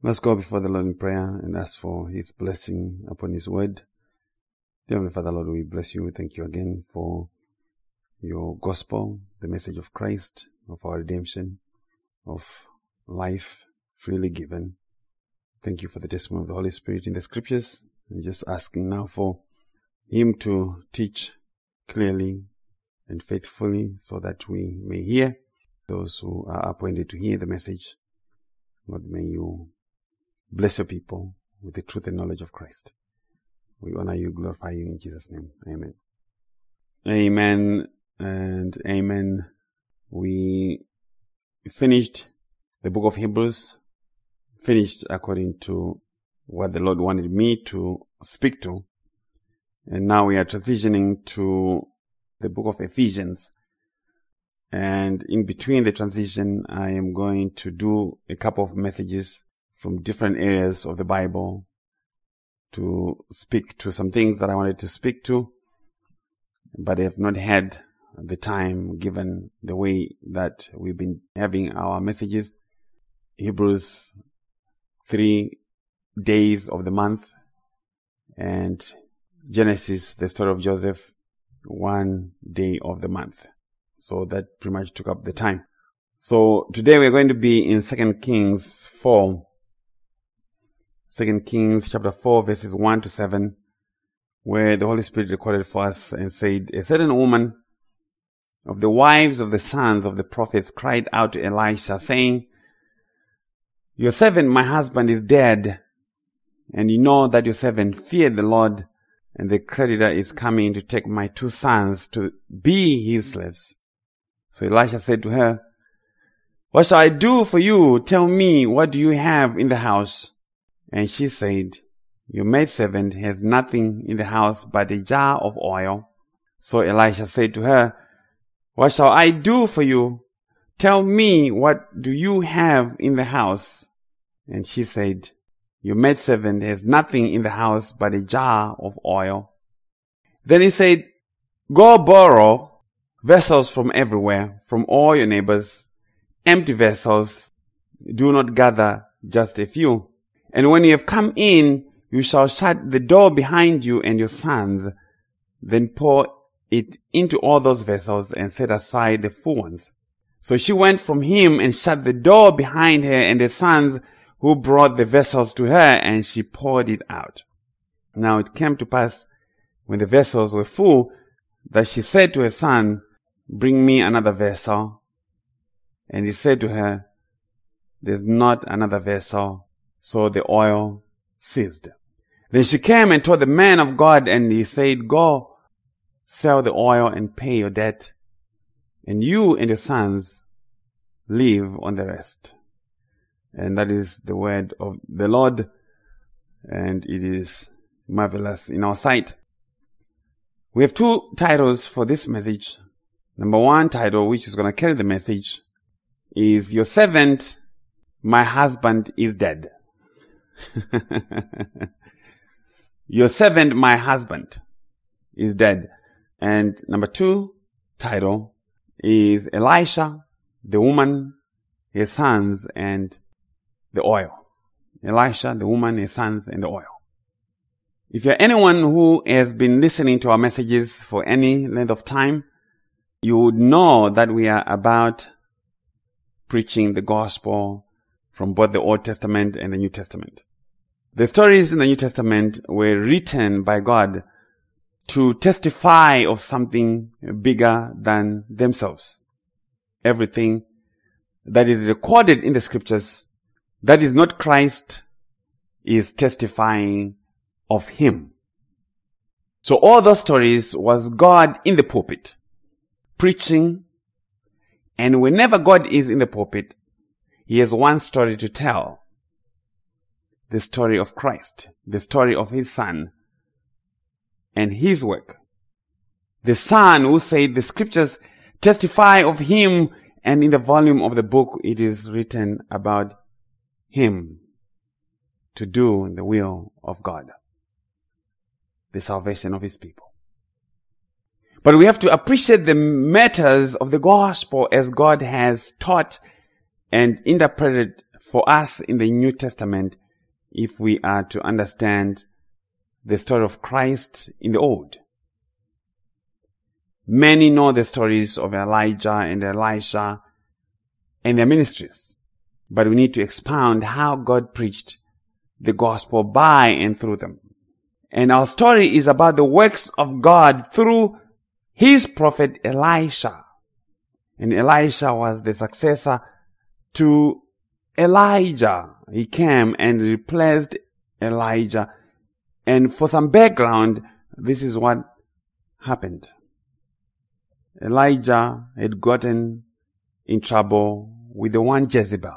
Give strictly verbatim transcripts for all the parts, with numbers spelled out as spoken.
Let's go before the Lord in prayer and ask for His blessing upon His word. Dear Heavenly Father, Lord, we bless you. We thank you again for your gospel, the message of Christ, of our redemption, of life freely given. Thank you for the testimony of the Holy Spirit in the scriptures. And just asking now for Him to teach clearly and faithfully so that we may hear, those who are appointed to hear the message. Lord, may you bless your people with the truth and knowledge of Christ. We honor you, glorify you in Jesus' name. Amen. Amen and amen. We finished the book of Hebrews, finished according to what the Lord wanted me to speak to. And now we are transitioning to the book of Ephesians. And in between the transition, I am going to do a couple of messages from different areas of the Bible to speak to some things that I wanted to speak to, but I have not had the time given the way that we've been having our messages. Hebrews, three days of the month, and Genesis, the story of Joseph, one day of the month. So that pretty much took up the time. So today we're going to be in Second Kings four. Second Kings chapter four verses one to seven, where the Holy Spirit recorded for us and said, "A certain woman of the wives of the sons of the prophets cried out to Elisha, saying, 'Your servant, my husband, is dead, and you know that your servant feared the Lord, and the creditor is coming to take my two sons to be his slaves.' So Elisha said to her, 'What shall I do for you? Tell me, what do you have in the house?' And she said, 'Your maidservant has nothing in the house but a jar of oil.' So Elisha said to her, 'What shall I do for you? Tell me, what do you have in the house?' And she said, 'Your maidservant has nothing in the house but a jar of oil.' Then he said, 'Go borrow vessels from everywhere, from all your neighbors, empty vessels. Do not gather just a few. And when you have come in, you shall shut the door behind you and your sons. Then pour it into all those vessels and set aside the full ones.' So she went from him and shut the door behind her and her sons, who brought the vessels to her, and she poured it out. Now it came to pass, when the vessels were full, that she said to her son, 'Bring me another vessel.' And he said to her, 'There's not another vessel.' So the oil ceased. Then she came and told the man of God, and he said, 'Go, sell the oil and pay your debt, and you and your sons live on the rest.'" And that is the word of the Lord, and it is marvelous in our sight. We have two titles for this message. Number one title, which is going to carry the message, is "Your servant, my husband, is dead." Your servant, my husband, is dead. And number two title is "Elisha, the woman, her sons, and the oil." Elisha, the woman, her sons, and the oil. If you're anyone who has been listening to our messages for any length of time, you would know that we are about preaching the gospel from both the Old Testament and the New Testament. The stories in the New Testament were written by God to testify of something bigger than themselves. Everything that is recorded in the scriptures that is not Christ is testifying of Him. So all those stories was God in the pulpit preaching, and whenever God is in the pulpit, He has one story to tell. The story of Christ, the story of His Son and His work. The Son who said the scriptures testify of Him, and in the volume of the book it is written about Him to do the will of God, the salvation of His people. But we have to appreciate the matters of the gospel as God has taught and interpreted for us in the New Testament if we are to understand the story of Christ in the Old. Many know the stories of Elijah and Elisha and their ministries, but we need to expound how God preached the gospel by and through them. And our story is about the works of God through his prophet Elisha. And Elisha was the successor to Elijah. He came and replaced Elijah. And for some background, this is what happened. Elijah had gotten in trouble with the one Jezebel.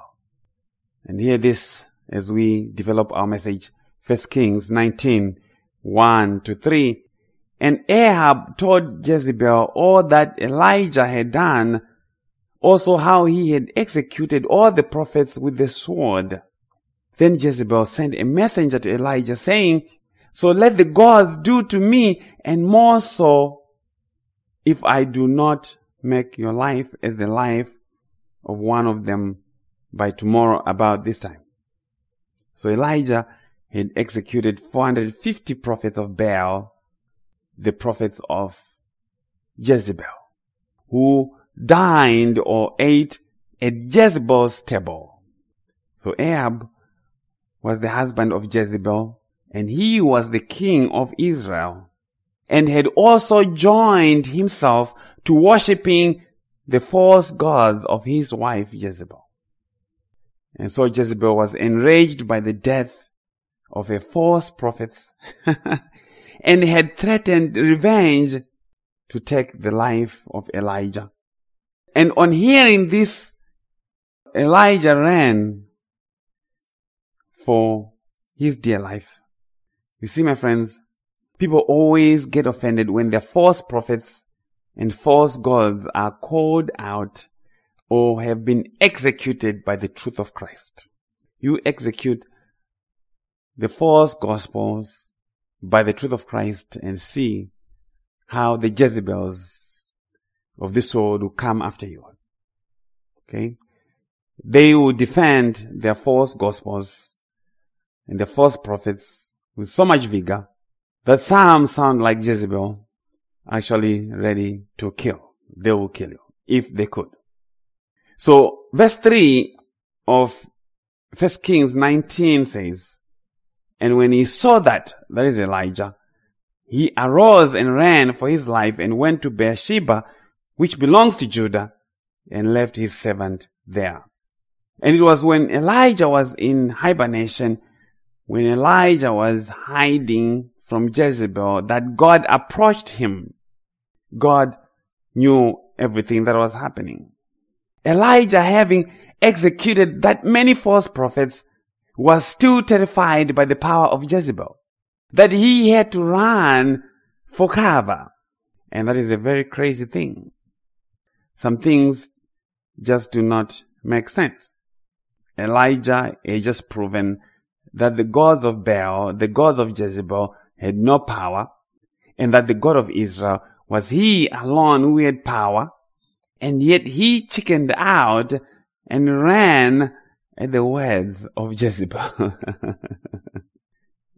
And hear this as we develop our message. First Kings nineteen, one to three. And Ahab told Jezebel all that Elijah had done, also how he had executed all the prophets with the sword. Then Jezebel sent a messenger to Elijah saying, "So let the gods do to me, and more so, if I do not make your life as the life of one of them by tomorrow about this time." So Elijah had executed four hundred fifty prophets of Baal, the prophets of Jezebel, who dined or ate at Jezebel's table. So Ahab was the husband of Jezebel, and he was the king of Israel, and had also joined himself to worshipping the false gods of his wife Jezebel. And so Jezebel was enraged by the death of her false prophets and had threatened revenge to take the life of Elijah. And on hearing this, Elijah ran for his dear life. You see, my friends, people always get offended when their false prophets and false gods are called out or have been executed by the truth of Christ. You execute the false gospels by the truth of Christ and see how the Jezebels of this world will come after you. Okay? They will defend their false gospels and their false prophets with so much vigor that some sound like Jezebel, actually ready to kill. They will kill you if they could. So verse three of First Kings nineteen says, "And when he saw that," that is Elijah, "he arose and ran for his life and went to Beersheba, which belongs to Judah, and left his servant there. And it was when Elijah was in hibernation When Elijah was hiding from Jezebel, that God approached him. God knew everything that was happening. Elijah, having executed that many false prophets, was still terrified by the power of Jezebel, that he had to run for cover. And that is a very crazy thing. Some things just do not make sense. Elijah had just proven that the gods of Baal, the gods of Jezebel, had no power, and that the God of Israel was he alone who had power, and yet he chickened out and ran at the words of Jezebel.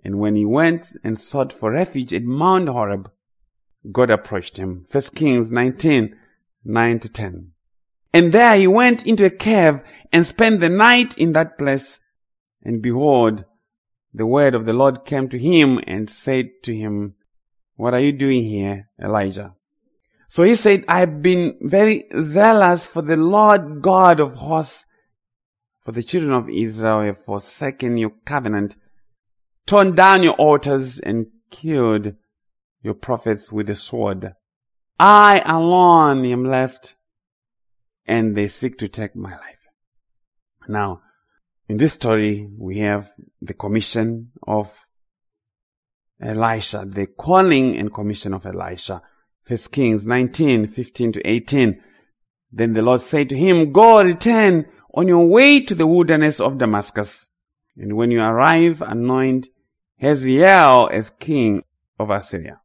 And when he went and sought for refuge at Mount Horeb, God approached him. First Kings nineteen, nine to ten. And there he went into a cave and spent the night in that place. And behold, the word of the Lord came to him and said to him, "What are you doing here, Elijah?" So he said, "I have been very zealous for the Lord God of hosts, for the children of Israel have forsaken your covenant, torn down your altars, and killed your prophets with the sword. I alone am left, and they seek to take my life." Now, in this story, we have the commission of Elisha, the calling and commission of Elisha. First Kings nineteen, fifteen to eighteen. Then the Lord said to him, "Go, return on your way to the wilderness of Damascus. And when you arrive, anoint Hazael as king of Assyria."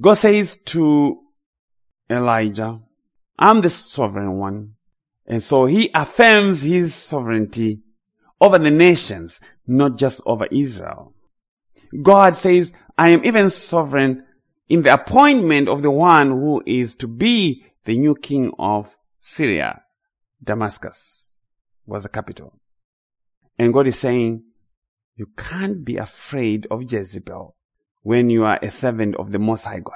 God says to Elijah, "I'm the sovereign one." And so he affirms his sovereignty over the nations, not just over Israel. God says, I am even sovereign in the appointment of the one who is to be the new king of Syria. Damascus was the capital. And God is saying, you can't be afraid of Jezebel when you are a servant of the Most High God.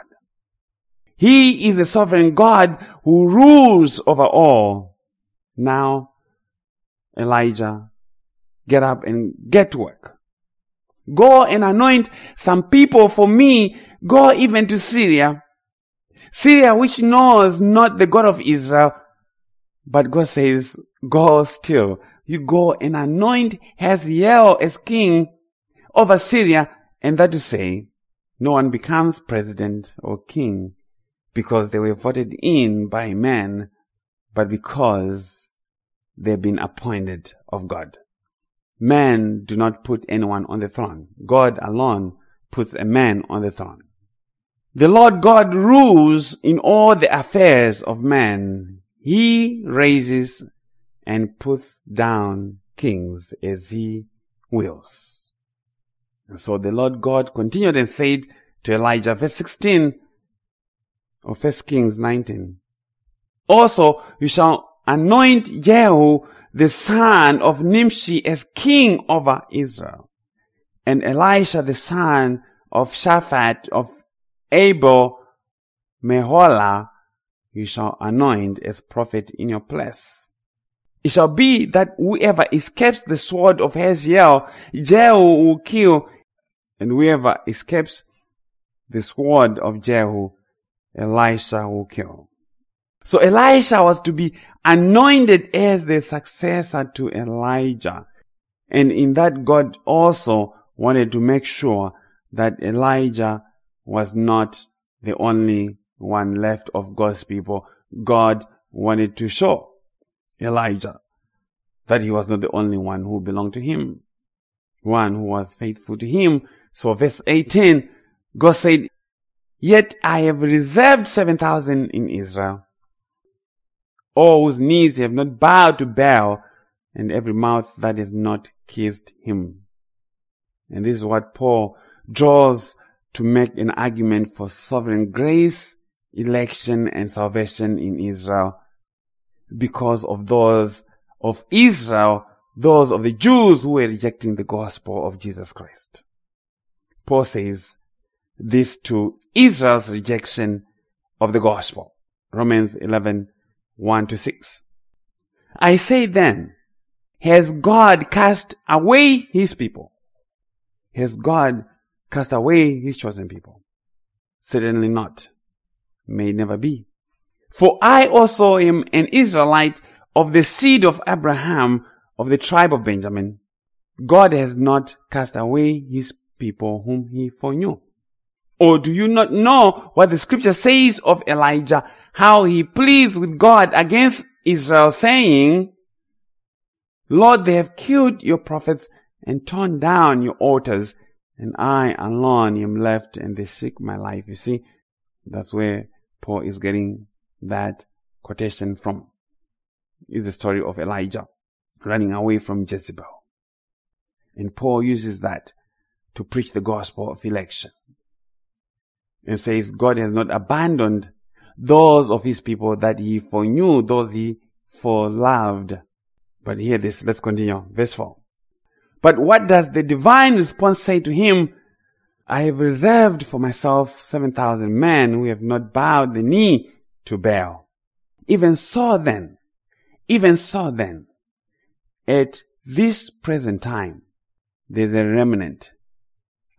He is a sovereign God who rules over all. Now, Elijah, get up and get to work. Go and anoint some people for me. Go even to Syria. Syria, which knows not the God of Israel. But God says, go still. You go and anoint Hazael as king over Syria. And that to say, no one becomes president or king because they were voted in by men, but because they've been appointed of God. Men do not put anyone on the throne. God alone puts a man on the throne. The Lord God rules in all the affairs of man. He raises and puts down kings as he wills. And so the Lord God continued and said to Elijah, verse sixteen of First Kings nineteen, also you shall anoint Jehu, the son of Nimshi, as king over Israel, and Elisha, the son of Shaphat, of Abel Meholah, you shall anoint as prophet in your place. It shall be that whoever escapes the sword of Hazael, Jehu will kill, and whoever escapes the sword of Jehu, Elisha will kill. So Elisha was to be anointed as the successor to Elijah. And in that, God also wanted to make sure that Elijah was not the only one left of God's people. God wanted to show Elijah that he was not the only one who belonged to him, one who was faithful to him. So verse eighteen, God said, yet I have reserved seven thousand in Israel, all whose knees have not bowed to Baal, and every mouth that has not kissed him. And this is what Paul draws to make an argument for sovereign grace, election, and salvation in Israel, because of those of Israel, those of the Jews who were rejecting the gospel of Jesus Christ. Paul says this to Israel's rejection of the gospel. Romans eleven, one to six. I say then, has God cast away his people? Has God cast away his chosen people? Certainly not. May never be. For I also am an Israelite, of the seed of Abraham, of the tribe of Benjamin. God has not cast away his people whom he foreknew. Or do you not know what the scripture says of Elijah, how he pleads with God against Israel, saying, Lord, they have killed your prophets and torn down your altars, and I alone am left, and they seek my life. You see, that's where Paul is getting that quotation from. It's the story of Elijah running away from Jezebel. And Paul uses that to preach the gospel of election, and says God has not abandoned those of his people that he foreknew, those he foreloved. But hear this, let's continue. Verse four. But what does the divine response say to him? I have reserved for myself seven thousand men who have not bowed the knee to Baal. Even so then, even so then, at this present time, there is a remnant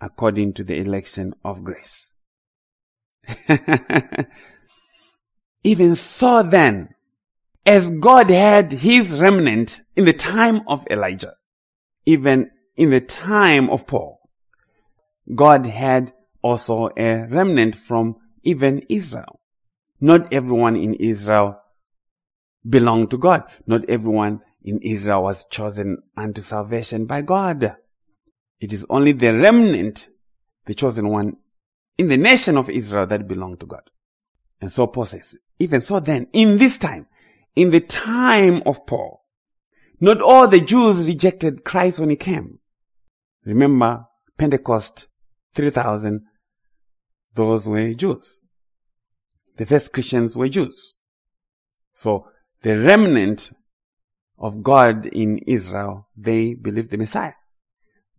according to the election of grace. Even so then, as God had his remnant in the time of Elijah, even in the time of Paul, God had also a remnant from even Israel. Not everyone in Israel belonged to God. Not everyone in Israel was chosen unto salvation by God. It is only the remnant, the chosen one, in the nation of Israel that belonged to God. And so Paul says, even so then, in this time, in the time of Paul, Not all the Jews rejected Christ when he came. Remember, Pentecost, three thousand, those were Jews. The first Christians were Jews. So the remnant of God in Israel, they believed the Messiah.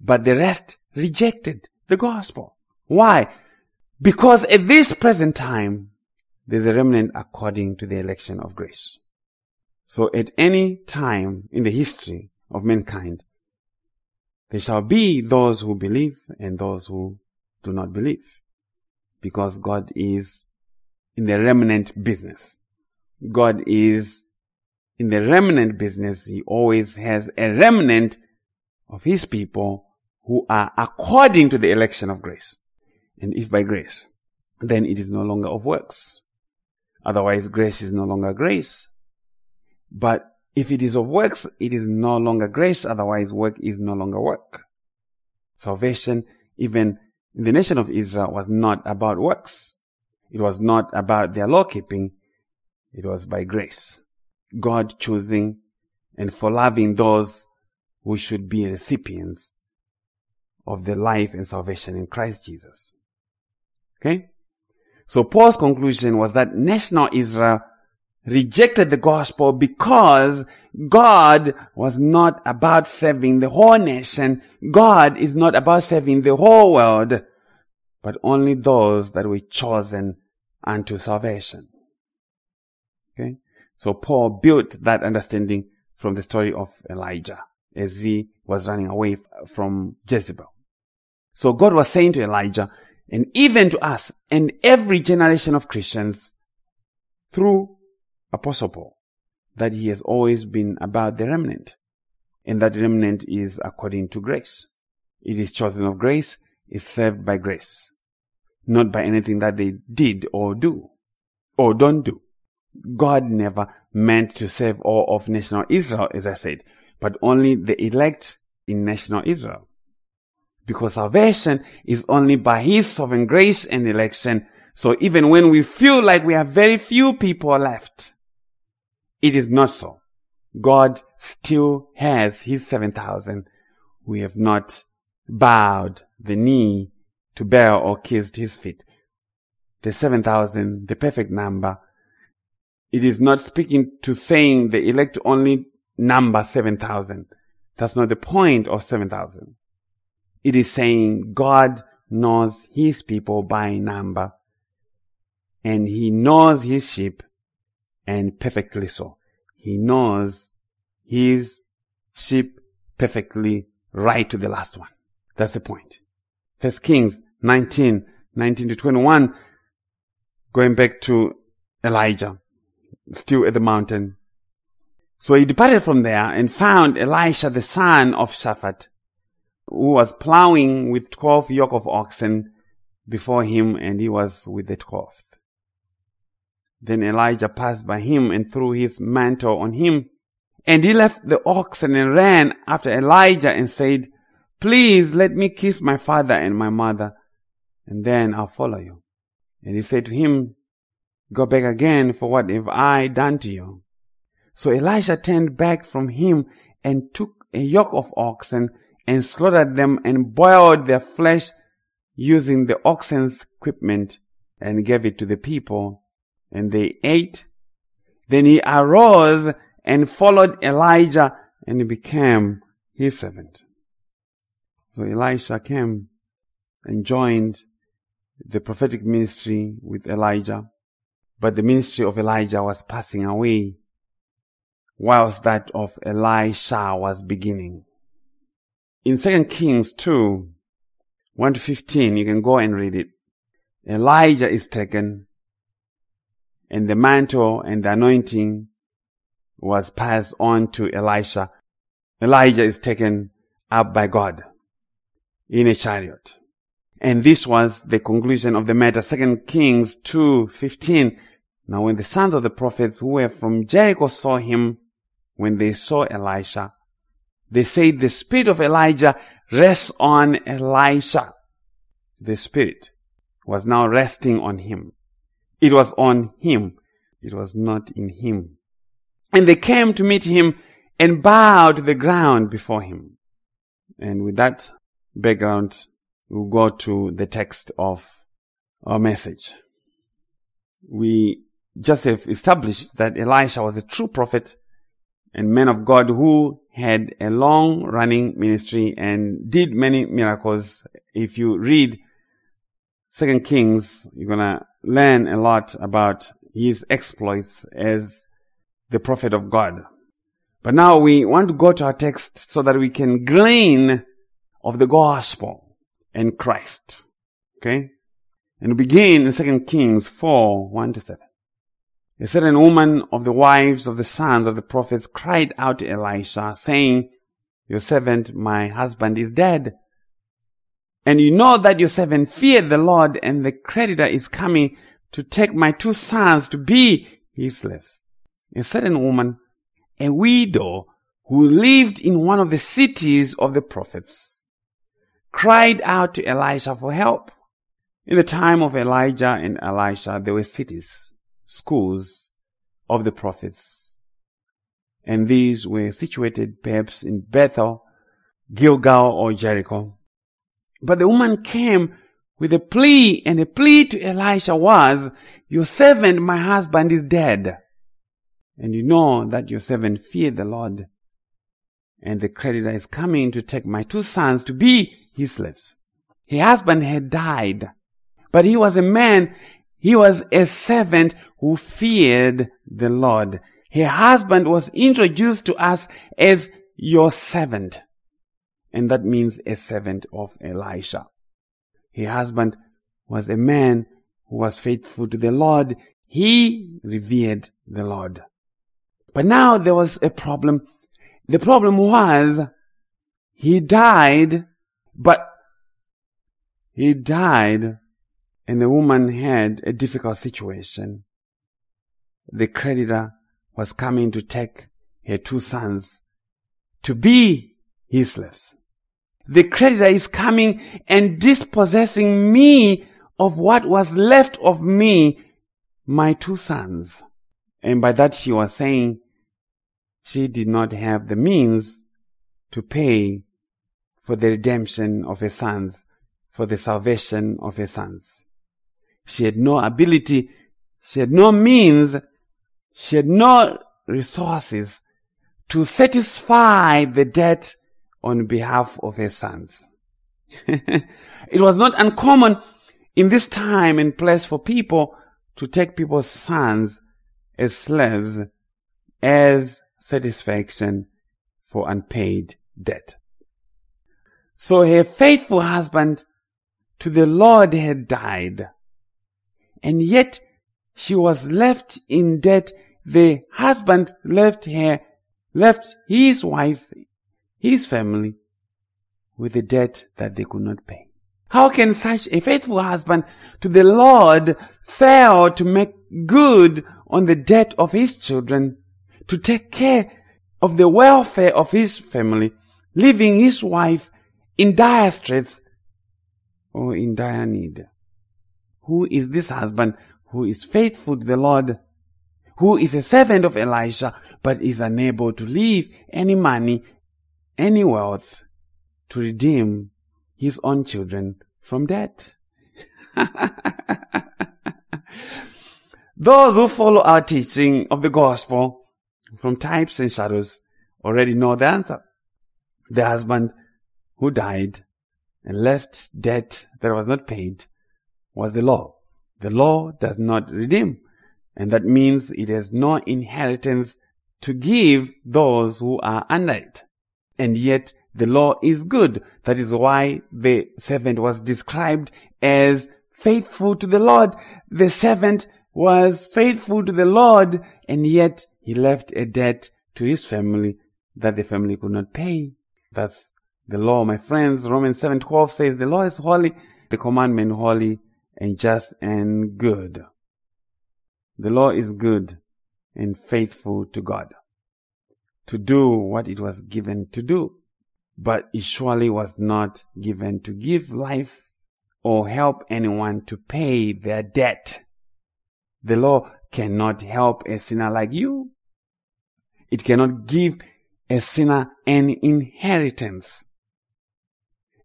But the rest rejected the gospel. Why? Because at this present time, there's a remnant according to the election of grace. So at any time in the history of mankind, there shall be those who believe and those who do not believe. Because God is in the remnant business. God is in the remnant business. He always has a remnant of his people who are according to the election of grace. And if by grace, then it is no longer of works. Otherwise, grace is no longer grace. But if it is of works, it is no longer grace. Otherwise, work is no longer work. Salvation, even in the nation of Israel, was not about works. It was not about their law-keeping. It was by grace. God choosing and for loving those who should be recipients of the life and salvation in Christ Jesus. Okay? So Paul's conclusion was that national Israel rejected the gospel because God was not about saving the whole nation. God is not about saving the whole world, but only those that were chosen unto salvation. Okay? So Paul built that understanding from the story of Elijah as he was running away from Jezebel. So God was saying to Elijah, and even to us and every generation of Christians through Apostle Paul, that he has always been about the remnant. And that remnant is according to grace. It is chosen of grace, is served by grace, not by anything that they did or do or don't do. God never meant to save all of national Israel, as I said, but only the elect in national Israel. Because salvation is only by his sovereign grace and election. So even when we feel like we have very few people left, it is not so. God still has his seven thousand who have not bowed the knee to Baal or kissed his feet. The seven thousand, the perfect number. It is not speaking to saying the elect only number seven thousand. That's not the point of seven thousand. It is saying God knows his people by number, and he knows his sheep, and perfectly so. He knows his sheep perfectly right to the last one. That's the point. First Kings nineteen, nineteen to twenty-one, going back to Elijah, still at the mountain. So he departed from there and found Elisha, the son of Shaphat, who was plowing with twelve yoke of oxen before him, and he was with the twelfth. Then Elijah passed by him and threw his mantle on him, and he left the oxen and ran after Elijah and said, "Please let me kiss my father and my mother, and then I'll follow you." And he said to him, "Go back again, for what have I done to you?" So Elisha turned back from him and took a yoke of oxen and slaughtered them and boiled their flesh using the oxen's equipment and gave it to the people, and they ate. Then he arose and followed Elijah and became his servant. So Elisha came and joined the prophetic ministry with Elijah, but the ministry of Elijah was passing away whilst that of Elisha was beginning. In Second Kings two, one to fifteen, you can go and read it. Elijah is taken, and the mantle and the anointing was passed on to Elisha. Elijah is taken up by God in a chariot. And this was the conclusion of the matter. Second Kings two fifteen. Now when the sons of the prophets who were from Jericho saw him, when they saw Elisha, they said, "The spirit of Elijah rests on Elisha." The spirit was now resting on him. It was on him. It was not in him. And they came to meet him and bow to the ground before him. And with that background, we'll go to the text of our message. We just have established that Elisha was a true prophet and man of God who had a long-running ministry and did many miracles. If you read Second Kings, you're going to learn a lot about his exploits as the prophet of God. But now we want to go to our text so that we can glean of the gospel and Christ. Okay? And we begin in Second Kings four, one to seven. A certain woman of the wives of the sons of the prophets cried out to Elisha, saying, "Your servant, my husband, is dead. And you know that your servant feared the Lord, and the creditor is coming to take my two sons to be his slaves." A certain woman, a widow who lived in one of the cities of the prophets, cried out to Elisha for help. In the time of Elijah and Elisha, there were cities, schools of the prophets. And these were situated perhaps in Bethel, Gilgal, or Jericho. But the woman came with a plea, and the plea to Elisha was, "Your servant, my husband, is dead. And you know that your servant feared the Lord, and the creditor is coming to take my two sons to be his slaves." Her husband had died, but he was a man, he was a servant who feared the Lord. Her husband was introduced to us as your servant, and that means a servant of Elisha. Her husband was a man who was faithful to the Lord. He revered the Lord. But now there was a problem. The problem was he died, but he died and the woman had a difficult situation. The creditor was coming to take her two sons to be his slaves. The creditor is coming and dispossessing me of what was left of me, my two sons. And by that she was saying she did not have the means to pay for the redemption of her sons, for the salvation of her sons. She had no ability, she had no means, she had no resources to satisfy the debt on behalf of her sons. It was not uncommon in this time and place for people to take people's sons as slaves as satisfaction for unpaid debt. So her faithful husband to the Lord had died, and yet she was left in debt. The husband left her, left his wife, his family, with a debt that they could not pay. How can such a faithful husband to the Lord fail to make good on the debt of his children, to take care of the welfare of his family, leaving his wife in dire straits or in dire need? Who is this husband who is faithful to the Lord, who is a servant of Elisha, but is unable to leave any money, any wealth, to redeem his own children from debt? Those who follow our teaching of the gospel from types and shadows already know the answer. The husband who died and left debt that was not paid was the law. The law does not redeem, and that means it has no inheritance to give those who are under it. And yet the law is good. That is why the servant was described as faithful to the Lord. The servant was faithful to the Lord, and yet he left a debt to his family that the family could not pay. That's the law, my friends. Romans seven twelve says, "The law is holy, the commandment holy and just and good." The law is good and faithful to God to do what it was given to do. But it surely was not given to give life or help anyone to pay their debt. The law cannot help a sinner like you. It cannot give a a sinner an inheritance.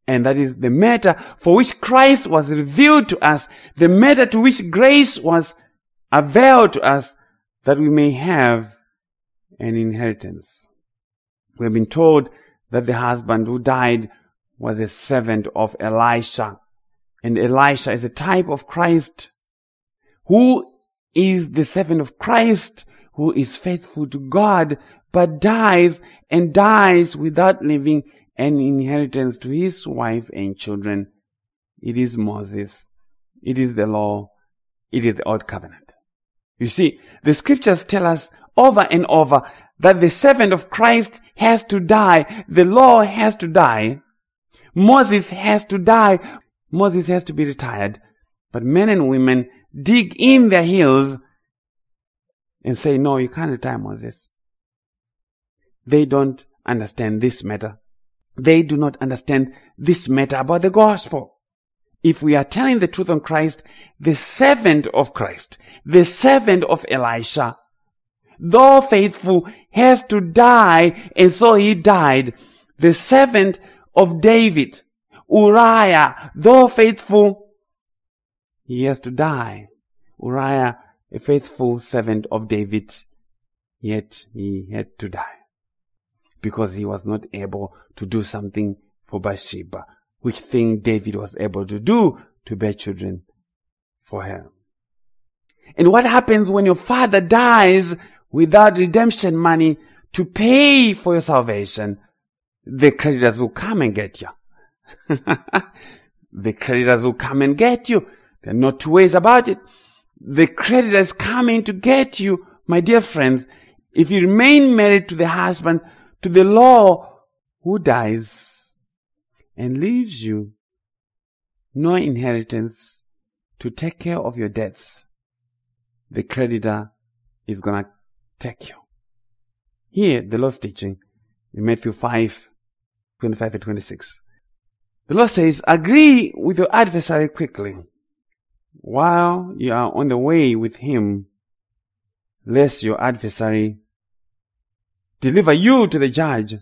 And that is the matter for which Christ was revealed to us, the matter to which grace was availed to us, that we may have an inheritance. We have been told that the husband who died was a servant of Elisha. And Elisha is a type of Christ. Who is the servant of Christ who is faithful to God but dies and dies without leaving an inheritance to his wife and children? It is Moses. It is the law. It is the old covenant. You see, the scriptures tell us over and over that the servant of Christ has to die. The law has to die. Moses has to die. Moses has to be retired. But men and women dig in their heels and say, no, you can't retire Moses. They don't understand this matter. They do not understand this matter about the gospel. If we are telling the truth on Christ, the servant of Christ, the servant of Elisha, though faithful, has to die, and so he died. The servant of David, Uriah, though faithful, he has to die. Uriah, a faithful servant of David, yet he had to die, because he was not able to do something for Bathsheba, which thing David was able to do to bear children for her. And what happens when your father dies without redemption money to pay for your salvation? The creditors will come and get you. The creditors will come and get you. There are no two ways about it. The creditors coming to get you, my dear friends, if you remain married to the husband, to the law, who dies and leaves you no inheritance to take care of your debts. The creditor is going to take you. Here, the Lord's teaching in Matthew five, twenty-five to twenty-six. The Lord says, agree with your adversary quickly while you are on the way with him, lest your adversary deliver you to the judge.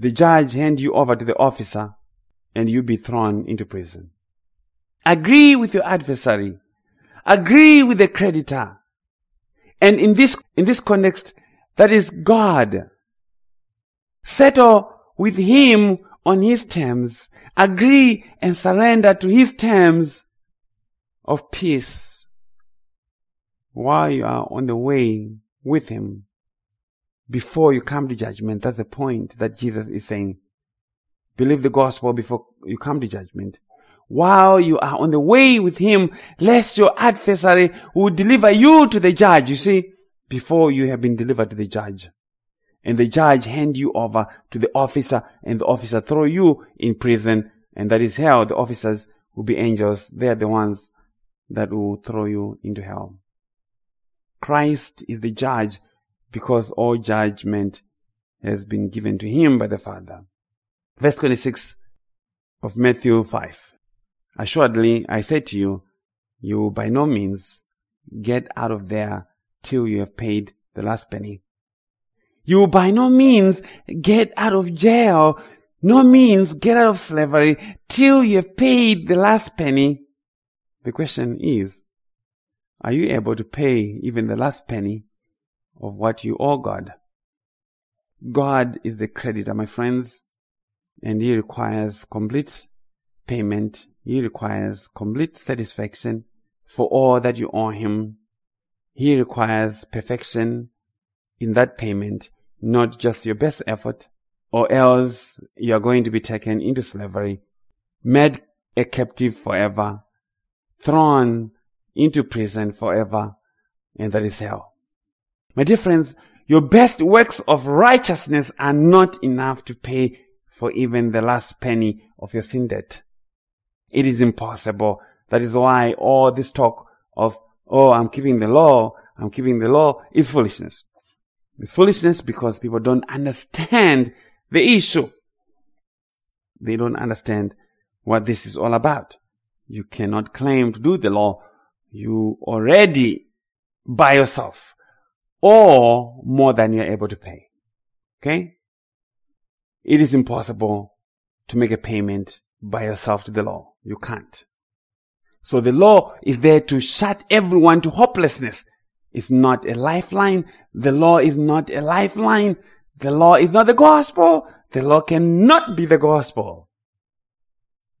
The judge hand you over to the officer, and you be thrown into prison. Agree with your adversary. Agree with the creditor. And in this, in this context, that is God. Settle with him on his terms. Agree and surrender to his terms of peace while you are on the way with him, before you come to judgment. That's the point that Jesus is saying. Believe the gospel before you come to judgment. While you are on the way with him, lest your adversary will deliver you to the judge. You see, before you have been delivered to the judge. And the judge hand you over to the officer, and the officer throw you in prison. And that is hell. The officers will be angels. They are the ones that will throw you into hell. Christ is the judge, because all judgment has been given to him by the Father. Verse twenty-six of Matthew five. Assuredly, I say to you, you will by no means get out of there till you have paid the last penny. You will by no means get out of jail, no means get out of slavery, till you have paid the last penny. The question is, are you able to pay even the last penny of what you owe God? God is the creditor, my friends, and he requires complete payment. He requires complete satisfaction for all that you owe him. He requires perfection in that payment, not just your best effort, or else you are going to be taken into slavery, made a captive forever, thrown into prison forever, and that is hell. My dear friends, your best works of righteousness are not enough to pay for even the last penny of your sin debt. It is impossible. That is why all this talk of, oh, I'm keeping the law, I'm keeping the law, is foolishness. It's foolishness because people don't understand the issue. They don't understand what this is all about. You cannot claim to do the law. You already, by yourself, or more than you're able to pay. Okay? It is impossible to make a payment by yourself to the law. You can't. So the law is there to shut everyone to hopelessness. It's not a lifeline. The law is not a lifeline. The law is not the gospel. The law cannot be the gospel.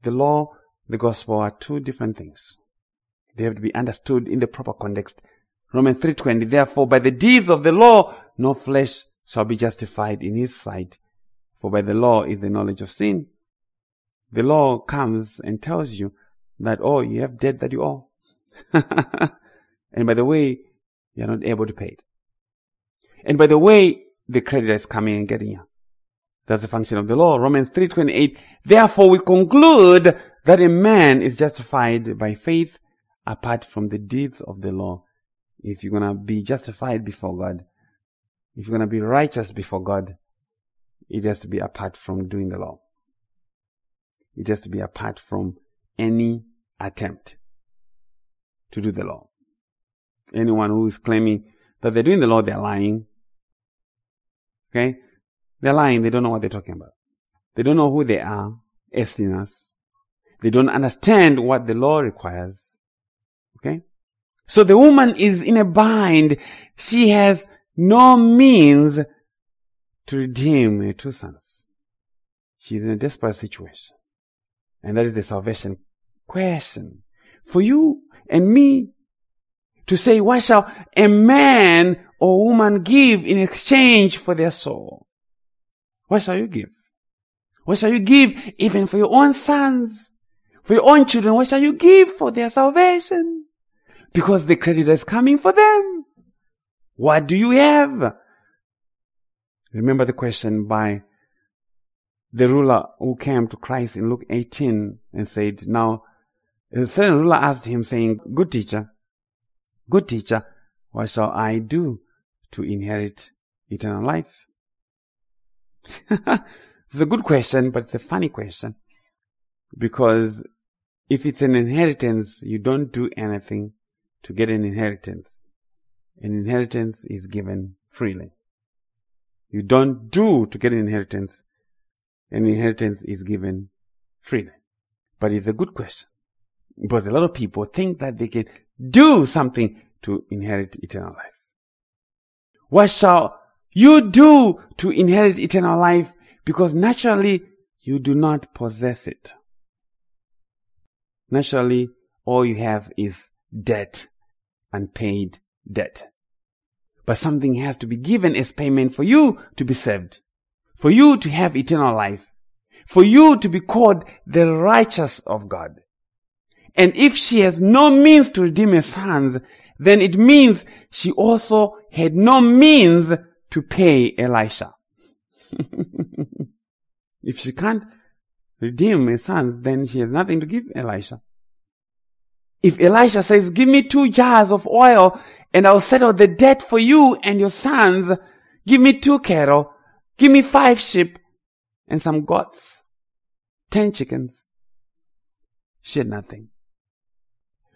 The law, the gospel are two different things. They have to be understood in the proper context. Romans three twenty, therefore, by the deeds of the law, no flesh shall be justified in his sight. For by the law is the knowledge of sin. The law comes and tells you that, oh, you have debt that you owe. And by the way, you're not able to pay it. And by the way, the creditor is coming and getting you. That's the function of the law. Romans three twenty-eight, therefore we conclude that a man is justified by faith apart from the deeds of the law. If you're going to be justified before God, if you're going to be righteous before God, it has to be apart from doing the law. It has to be apart from any attempt to do the law. Anyone who is claiming that they're doing the law, they're lying. Okay? They're lying. They don't know what they're talking about. They don't know who they are as sinners. They don't understand what the law requires. Okay? So the woman is in a bind. She has no means to redeem her two sons. She's in a desperate situation. And that is the salvation question. For you and me to say, what shall a man or woman give in exchange for their soul? What shall you give? What shall you give even for your own sons? For your own children, what shall you give for their salvation? Because the creditor is coming for them. What do you have? Remember the question by the ruler who came to Christ in Luke eighteen and said, now, a certain ruler asked him saying, good teacher, good teacher, what shall I do to inherit eternal life? It's a good question, but it's a funny question. Because if it's an inheritance, you don't do anything to get an inheritance. An inheritance is given freely. You don't do to get an inheritance. An inheritance is given freely. But it's a good question. Because a lot of people think that they can do something to inherit eternal life. What shall you do to inherit eternal life? Because naturally, you do not possess it. Naturally, all you have is debt, unpaid debt. But something has to be given as payment for you to be saved, for you to have eternal life, for you to be called the righteous of God. And if she has no means to redeem her sons, then it means she also had no means to pay Elisha. If she can't redeem her sons, then she has nothing to give Elisha. If Elisha says, give me two jars of oil and I'll settle the debt for you and your sons, give me two cattle, give me five sheep and some goats, ten chickens, she had nothing.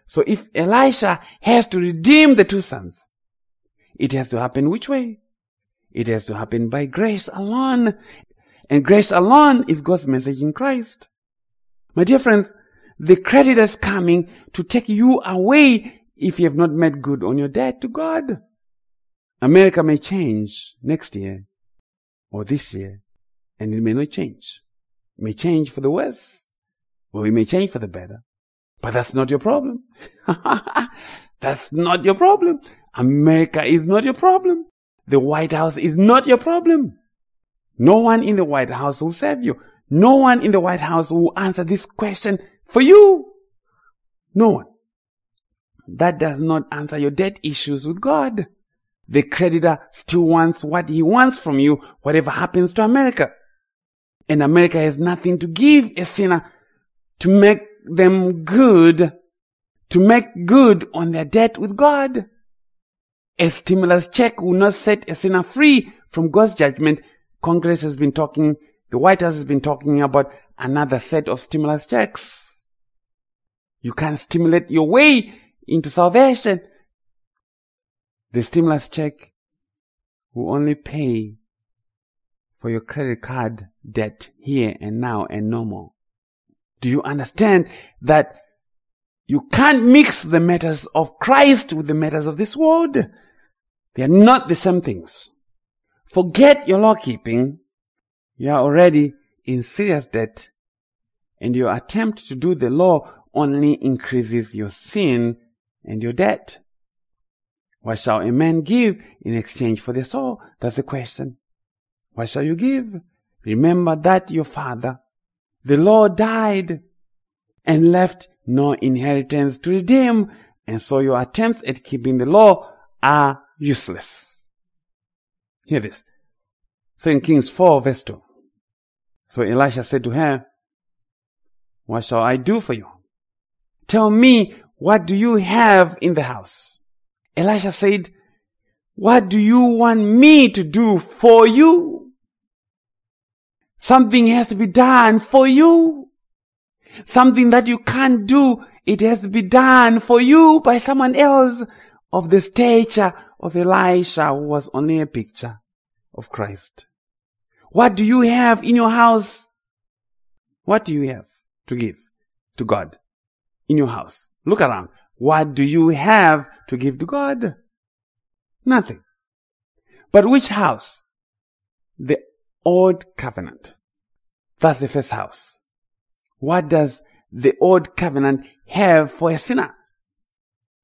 So if Elisha has to redeem the two sons, it has to happen which way? It has to happen by grace alone. And grace alone is God's message in Christ. My dear friends, the creditor is coming to take you away if you have not made good on your debt to God. America may change next year or this year, and it may not change. It may change for the worse, or it may change for the better. But that's not your problem. That's not your problem. America is not your problem. The White House is not your problem. No one in the White House will save you. No one in the White House will answer this question for you. No one. That does not answer your debt issues with God. The creditor still wants what he wants from you, whatever happens to America. And America has nothing to give a sinner to make them good, to make good on their debt with God. A stimulus check will not set a sinner free from God's judgment. Congress has been talking, the White House has been talking about another set of stimulus checks. You can't stimulate your way into salvation. The stimulus check will only pay for your credit card debt here and now and no more. Do you understand that you can't mix the matters of Christ with the matters of this world? They are not the same things. Forget your law keeping. You are already in serious debt, and your attempt to do the law only increases your sin and your debt. What shall a man give in exchange for their soul? That's the question. What shall you give? Remember that your father, the Lord, died and left no inheritance to redeem, and so your attempts at keeping the law are useless. Hear this. Second Kings four verse two. So Elisha said to her, "What shall I do for you? Tell me, what do you have in the house?" Elisha said, "What do you want me to do for you?" Something has to be done for you. Something that you can't do, it has to be done for you by someone else of the stature of Elisha, who was only a picture of Christ. What do you have in your house? What do you have to give to God in your house? Look around. What do you have to give to God? Nothing. But which house? The Old Covenant. That's the first house. What does the Old Covenant have for a sinner?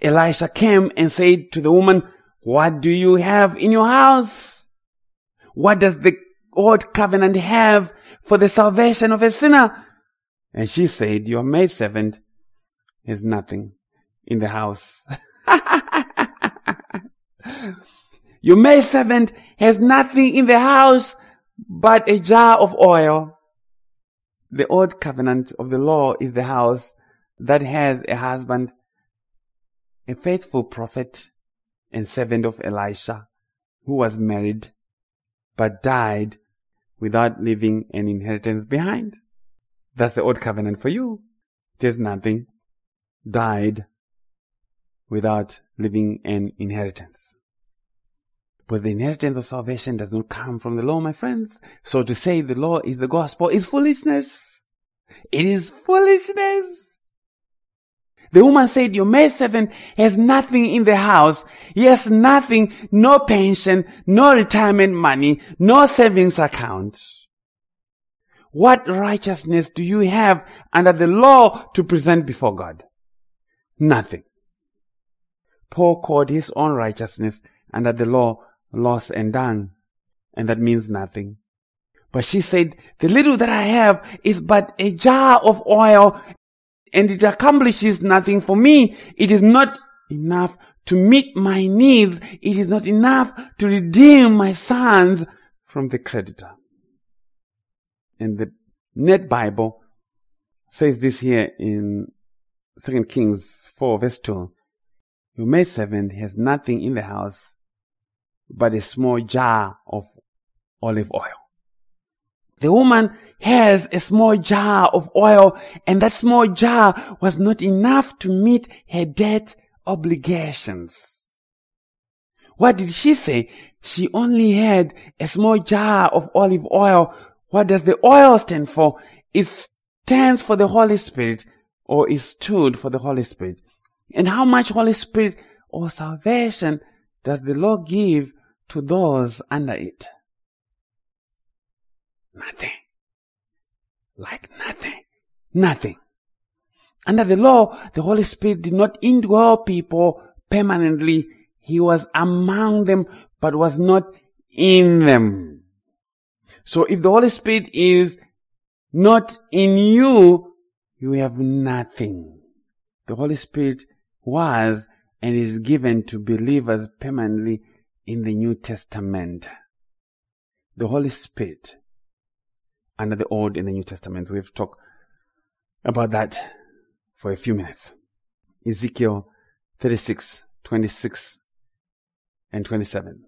Elisha came and said to the woman, "What do you have in your house?" What does the Old Covenant have for the salvation of a sinner? And she said, "Your maidservant has nothing in the house." Your maidservant has nothing in the house but a jar of oil. The Old Covenant of the law is the house that has a husband, a faithful prophet and servant of Elisha, who was married but died without leaving an inheritance behind. That's the Old Covenant for you. Just nothing. Died without leaving an inheritance. But the inheritance of salvation does not come from the law, my friends. So to say the law is the gospel is foolishness. It is foolishness. The woman said, "Your maidservant has nothing in the house." Yes, nothing. No pension, no retirement money, no savings account. What righteousness do you have under the law to present before God? Nothing. Paul called his own righteousness under the law lost and done, and that means nothing. But she said, "The little that I have is but a jar of oil, and it accomplishes nothing for me. It is not enough to meet my needs. It is not enough to redeem my sons from the creditor." And the Net Bible says this here in Second Kings four verse two. "Your maidservant has nothing in the house but a small jar of olive oil." The woman has a small jar of oil, and that small jar was not enough to meet her debt obligations. What did she say? She only had a small jar of olive oil. What does the oil stand for? It stands for the Holy Spirit, or it stood for the Holy Spirit. And how much Holy Spirit or salvation does the Lord give to those under it? Nothing. Like nothing. Nothing. Under the law, the Holy Spirit did not indwell people permanently. He was among them, but was not in them. So if the Holy Spirit is not in you, you have nothing. The Holy Spirit was and is given to believers permanently in the New Testament. The Holy Spirit under the Old and the New Testament. So we've talked about that for a few minutes. Ezekiel thirty-six, twenty-six and twenty-seven.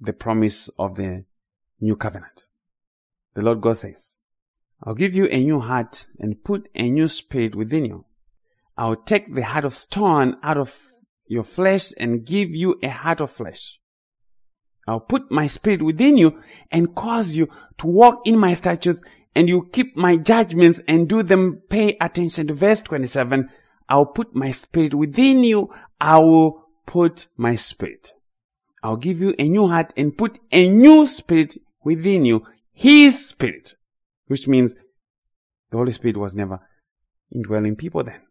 The promise of the New Covenant. The Lord God says, "I'll give you a new heart and put a new spirit within you. I'll take the heart of stone out of your flesh and give you a heart of flesh. I'll put my spirit within you and cause you to walk in my statutes, and you keep my judgments and do them. Pay attention to verse twenty-seven. I'll put my spirit within you. I will put my spirit. I'll give you a new heart and put a new spirit within you. His spirit. Which means the Holy Spirit was never indwelling people then.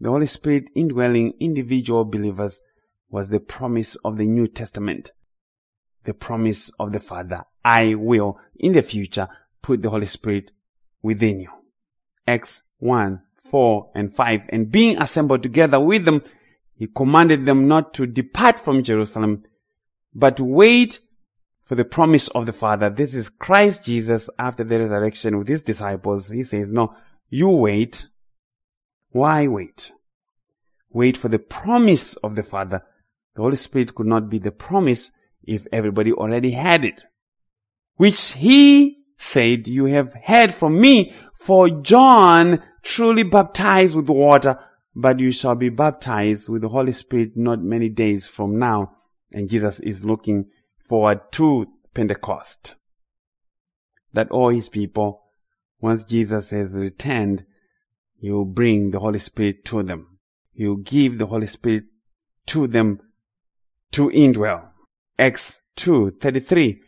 The Holy Spirit indwelling individual believers was the promise of the New Testament. The promise of the Father. I will, in the future, put the Holy Spirit within you. Acts one, four and five. And being assembled together with them, he commanded them not to depart from Jerusalem, but wait for the promise of the Father. This is Christ Jesus after the resurrection with his disciples. He says, no, you wait. Why wait? Wait for the promise of the Father. The Holy Spirit could not be the promise if everybody already had it. Which he said, you have heard from me, for John truly baptized with water, but you shall be baptized with the Holy Spirit not many days from now. And Jesus is looking forward to Pentecost. That all his people, once Jesus has returned, he will bring the Holy Spirit to them. He will give the Holy Spirit to them to indwell. Acts two thirty-three.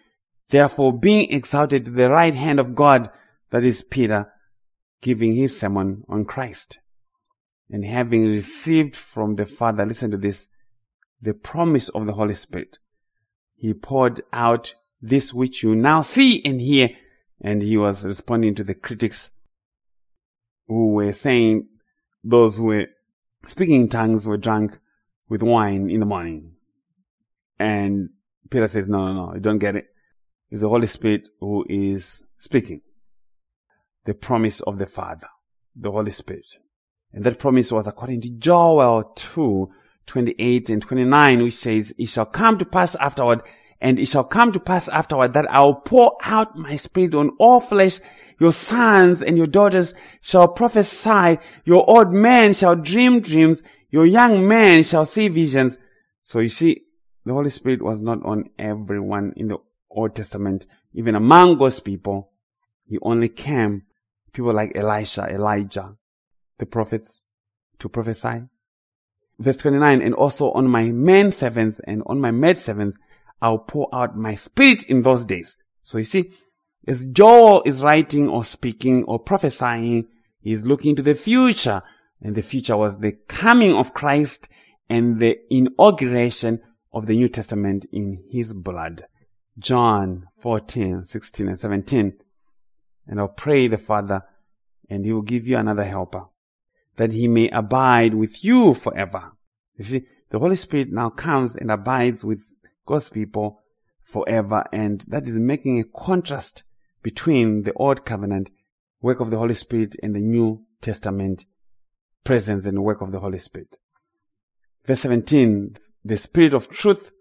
Therefore, being exalted to the right hand of God, that is Peter, giving his sermon on Christ. And having received from the Father, listen to this, the promise of the Holy Spirit, he poured out this which you now see and hear. And he was responding to the critics who were saying those who were speaking in tongues were drunk with wine in the morning. And Peter says, no, no, no, you don't get it. It's the Holy Spirit who is speaking. The promise of the Father, the Holy Spirit. And that promise was according to Joel two, twenty-eight and twenty-nine, which says, it shall come to pass afterward, and it shall come to pass afterward that I will pour out my spirit on all flesh. Your sons and your daughters shall prophesy. Your old men shall dream dreams. Your young men shall see visions. So you see, the Holy Spirit was not on everyone in the Old Testament. Even among God's people, he only came people like Elisha, Elijah, the prophets, to prophesy. Verse twenty-nine, and also on my men servants and on my maid servants, I'll pour out my spirit in those days. So you see, as Joel is writing or speaking or prophesying, he is looking to the future. And the future was the coming of Christ and the inauguration of the New Testament in his blood. John fourteen, sixteen and seventeen. And I'll pray the Father, and he will give you another helper, that he may abide with you forever. You see, the Holy Spirit now comes and abides with God's people forever. And that is making a contrast between the Old Covenant work of the Holy Spirit and the New Testament presence and work of the Holy Spirit. Verse seventeen, the Spirit of truth,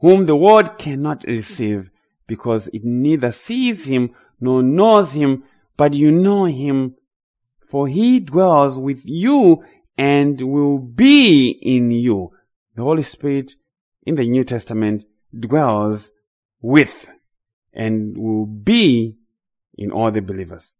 whom the world cannot receive, because it neither sees him nor knows him, but you know him, for he dwells with you and will be in you. The Holy Spirit in the New Testament dwells with and will be in all the believers.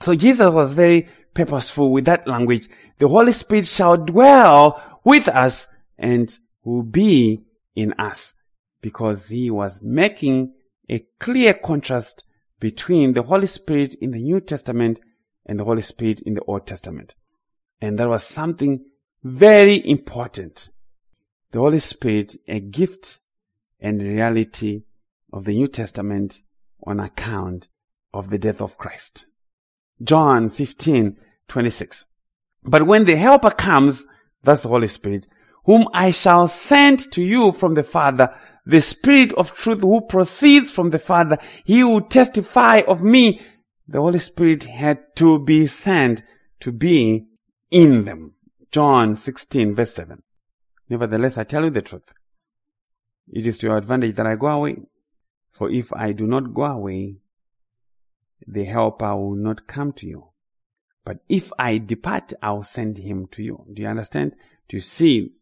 So Jesus was very purposeful with that language. The Holy Spirit shall dwell with us and will be in us, because he was making a clear contrast between the Holy Spirit in the New Testament and the Holy Spirit in the Old Testament. And that was something very important. The Holy Spirit, a gift and reality of the New Testament on account of the death of Christ. John fifteen, twenty-six. But when the Helper comes, that's the Holy Spirit, whom I shall send to you from the Father, the Spirit of truth who proceeds from the Father, he will testify of me. The Holy Spirit had to be sent to be in them. John sixteen, verse seven. Nevertheless, I tell you the truth. It is to your advantage that I go away. For if I do not go away, the Helper will not come to you. But if I depart, I will send him to you. Do you understand? Do you see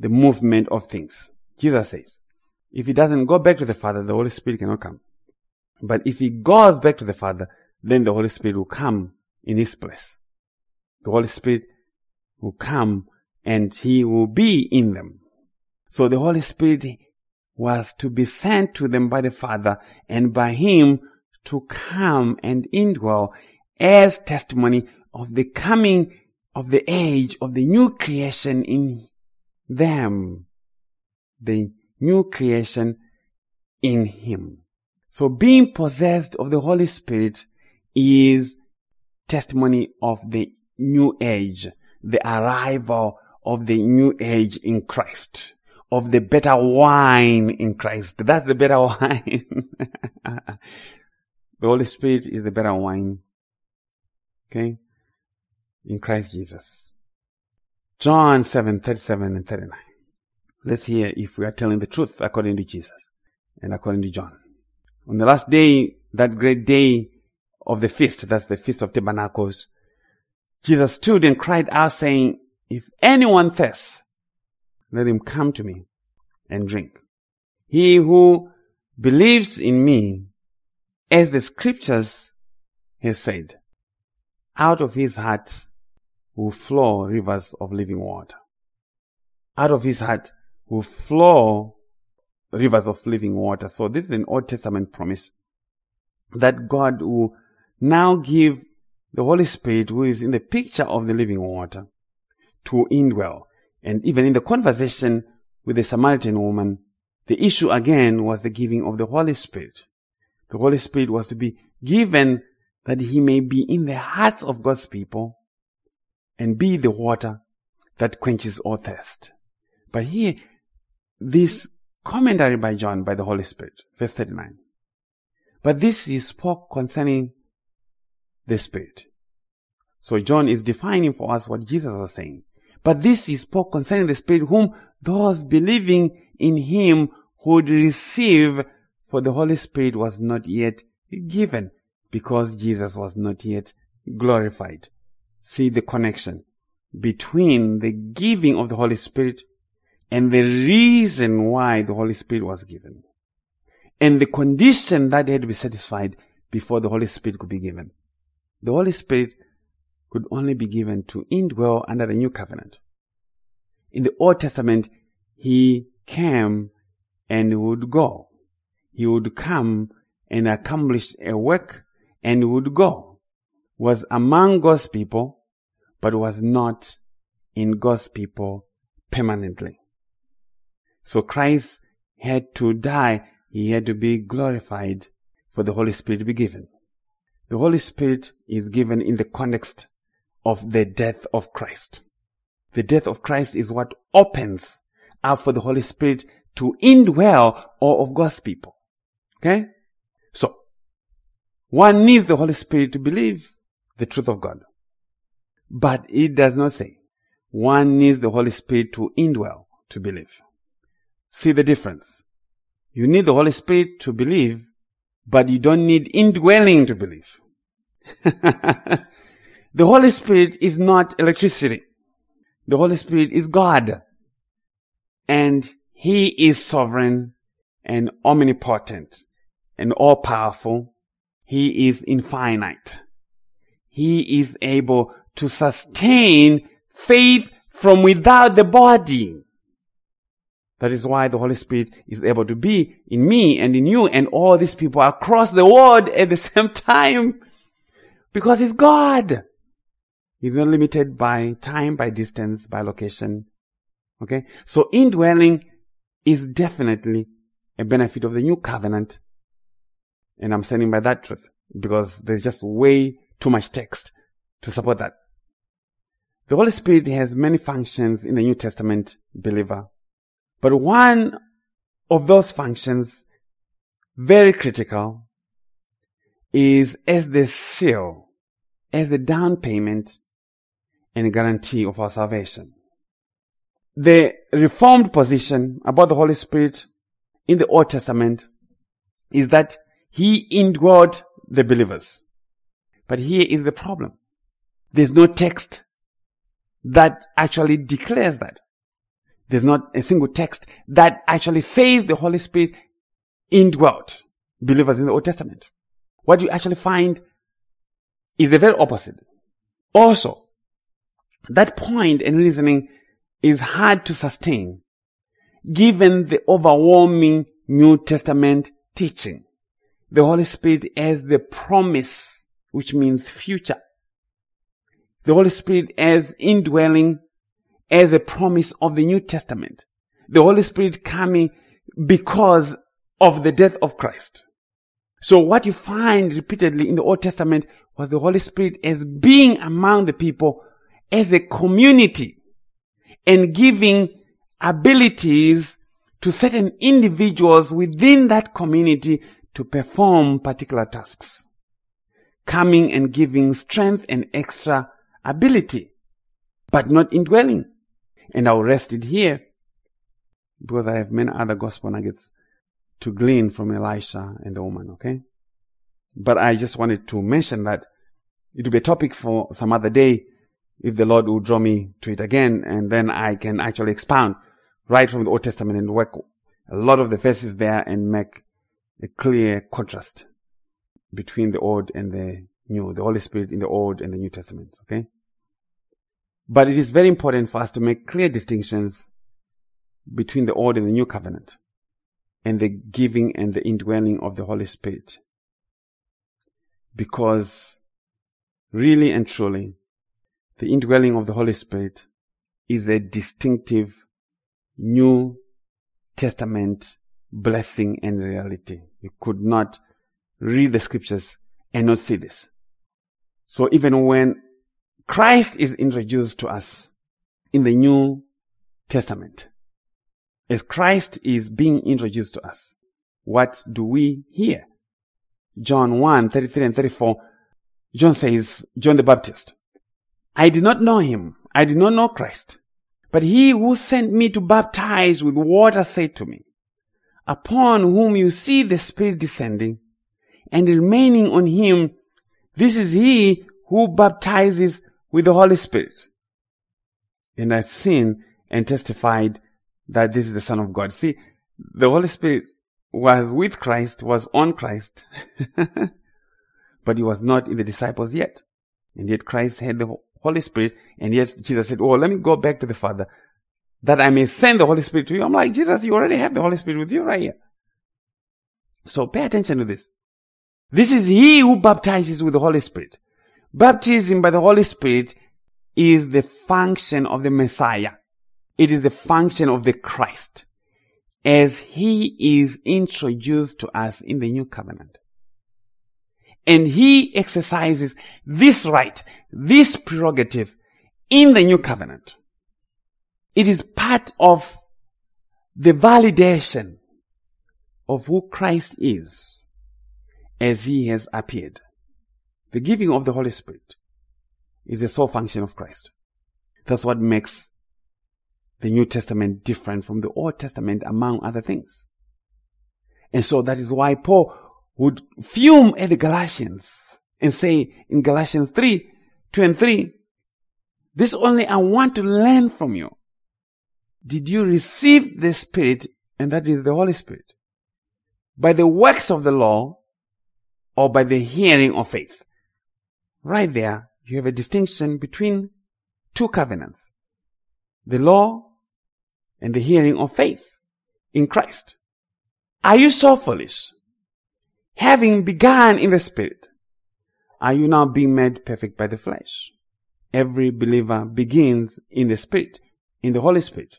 the movement of things? Jesus says, If he doesn't go back to the Father, the Holy Spirit cannot come. But if he goes back to the Father, then the Holy Spirit will come in his place. The Holy Spirit will come and he will be in them. So the Holy Spirit was to be sent to them by the Father and by him to come and indwell as testimony of the coming of the age of the new creation in them. The new creation in him. So being possessed of the Holy Spirit is testimony of the new age, the arrival of the new age in Christ, of the better wine in Christ. That's the better wine. The Holy Spirit is the better wine. Okay? In Christ Jesus. John seven, thirty-seven and thirty-nine. Let's hear if we are telling the truth according to Jesus and according to John. On the last day, that great day of the feast, that's the Feast of Tabernacles, Jesus stood and cried out, saying, "If anyone thirsts, let him come to me and drink. He who believes in me, as the scriptures has said, out of his heart will flow rivers of living water." Out of his heart will flow rivers of living water. So this is an Old Testament promise that God will now give the Holy Spirit, who is in the picture of the living water, to indwell. And even in the conversation with the Samaritan woman, the issue again was the giving of the Holy Spirit. The Holy Spirit was to be given that he may be in the hearts of God's people and be the water that quenches all thirst. But here, this commentary by John by the Holy Spirit, verse thirty-nine. But this he spoke concerning the Spirit. So John is defining for us what Jesus was saying. But this he spoke concerning the Spirit, whom those believing in him would receive, for the Holy Spirit was not yet given, because Jesus was not yet glorified. See the connection between the giving of the Holy Spirit and the reason why the Holy Spirit was given, and the condition that had to be satisfied before the Holy Spirit could be given. The Holy Spirit could only be given to indwell under the new covenant. In the Old Testament, he came and would go. He would come and accomplish a work and would go. Was among God's people, but was not in God's people permanently. So Christ had to die. He had to be glorified for the Holy Spirit to be given. The Holy Spirit is given in the context of the death of Christ. The death of Christ is what opens up for the Holy Spirit to indwell all of God's people. Okay? So, one needs the Holy Spirit to believe the truth of God. But it does not say one needs the Holy Spirit to indwell to believe. See the difference. You need the Holy Spirit to believe, but you don't need indwelling to believe. The Holy Spirit is not electricity. The Holy Spirit is God. And he is sovereign and omnipotent and all-powerful. He is infinite. He is able to sustain faith from without the body. That is why the Holy Spirit is able to be in me and in you and all these people across the world at the same time. Because he's God. He's not limited by time, by distance, by location. Okay? So indwelling is definitely a benefit of the new covenant. And I'm standing by that truth because there's just way too much text to support that. The Holy Spirit has many functions in the New Testament believer. But one of those functions, very critical, is as the seal, as the down payment and guarantee of our salvation. The Reformed position about the Holy Spirit in the Old Testament is that he indwelt the believers. But here is the problem. There's no text that actually declares that. There's not a single text that actually says the Holy Spirit indwelt believers in the Old Testament. What you actually find is the very opposite. Also, that point and reasoning is hard to sustain given the overwhelming New Testament teaching. The Holy Spirit as the promise, which means future. The Holy Spirit as indwelling, as a promise of the New Testament. The Holy Spirit coming because of the death of Christ. So what you find repeatedly in the Old Testament was the Holy Spirit as being among the people as a community and giving abilities to certain individuals within that community to perform particular tasks, coming and giving strength and extra ability, but not indwelling. And I'll rest it here because I have many other gospel nuggets to glean from Elisha and the woman, okay? But I just wanted to mention that it will be a topic for some other day if the Lord will draw me to it again, and then I can actually expound right from the Old Testament and work a lot of the verses there and make a clear contrast between the Old and the New, the Holy Spirit in the Old and the New Testament, okay? But it is very important for us to make clear distinctions between the Old and the New Covenant and the giving and the indwelling of the Holy Spirit. Because really and truly, the indwelling of the Holy Spirit is a distinctive New Testament blessing and reality. You could not read the scriptures and not see this. So even when Christ is introduced to us in the New Testament, as Christ is being introduced to us, what do we hear? John one, thirty-three and thirty-four, John says, John the Baptist, I did not know him. I did not know Christ. But he who sent me to baptize with water said to me, upon whom you see the Spirit descending and remaining on him, this is he who baptizes with the Holy Spirit. And I've seen and testified that this is the Son of God. See, the Holy Spirit was with Christ, was on Christ, but he was not in the disciples yet. And yet Christ had the Holy Spirit, and yes, Jesus said, oh, let me go back to the Father, that I may send the Holy Spirit to you. I'm like, Jesus, you already have the Holy Spirit with you right here. So pay attention to this. This is he who baptizes with the Holy Spirit. Baptism by the Holy Spirit is the function of the Messiah. It is the function of the Christ as he is introduced to us in the New Covenant. And he exercises this right, this prerogative in the New Covenant. It is part of the validation of who Christ is as he has appeared. The giving of the Holy Spirit is the sole function of Christ. That's what makes the New Testament different from the Old Testament, among other things. And so that is why Paul would fume at the Galatians and say in Galatians three, two and three, this only I want to learn from you. Did you receive the Spirit, and that is the Holy Spirit, by the works of the law or by the hearing of faith? Right there, you have a distinction between two covenants, the law and the hearing of faith in Christ. Are you so foolish? Having begun in the Spirit, are you now being made perfect by the flesh? Every believer begins in the Spirit, in the Holy Spirit,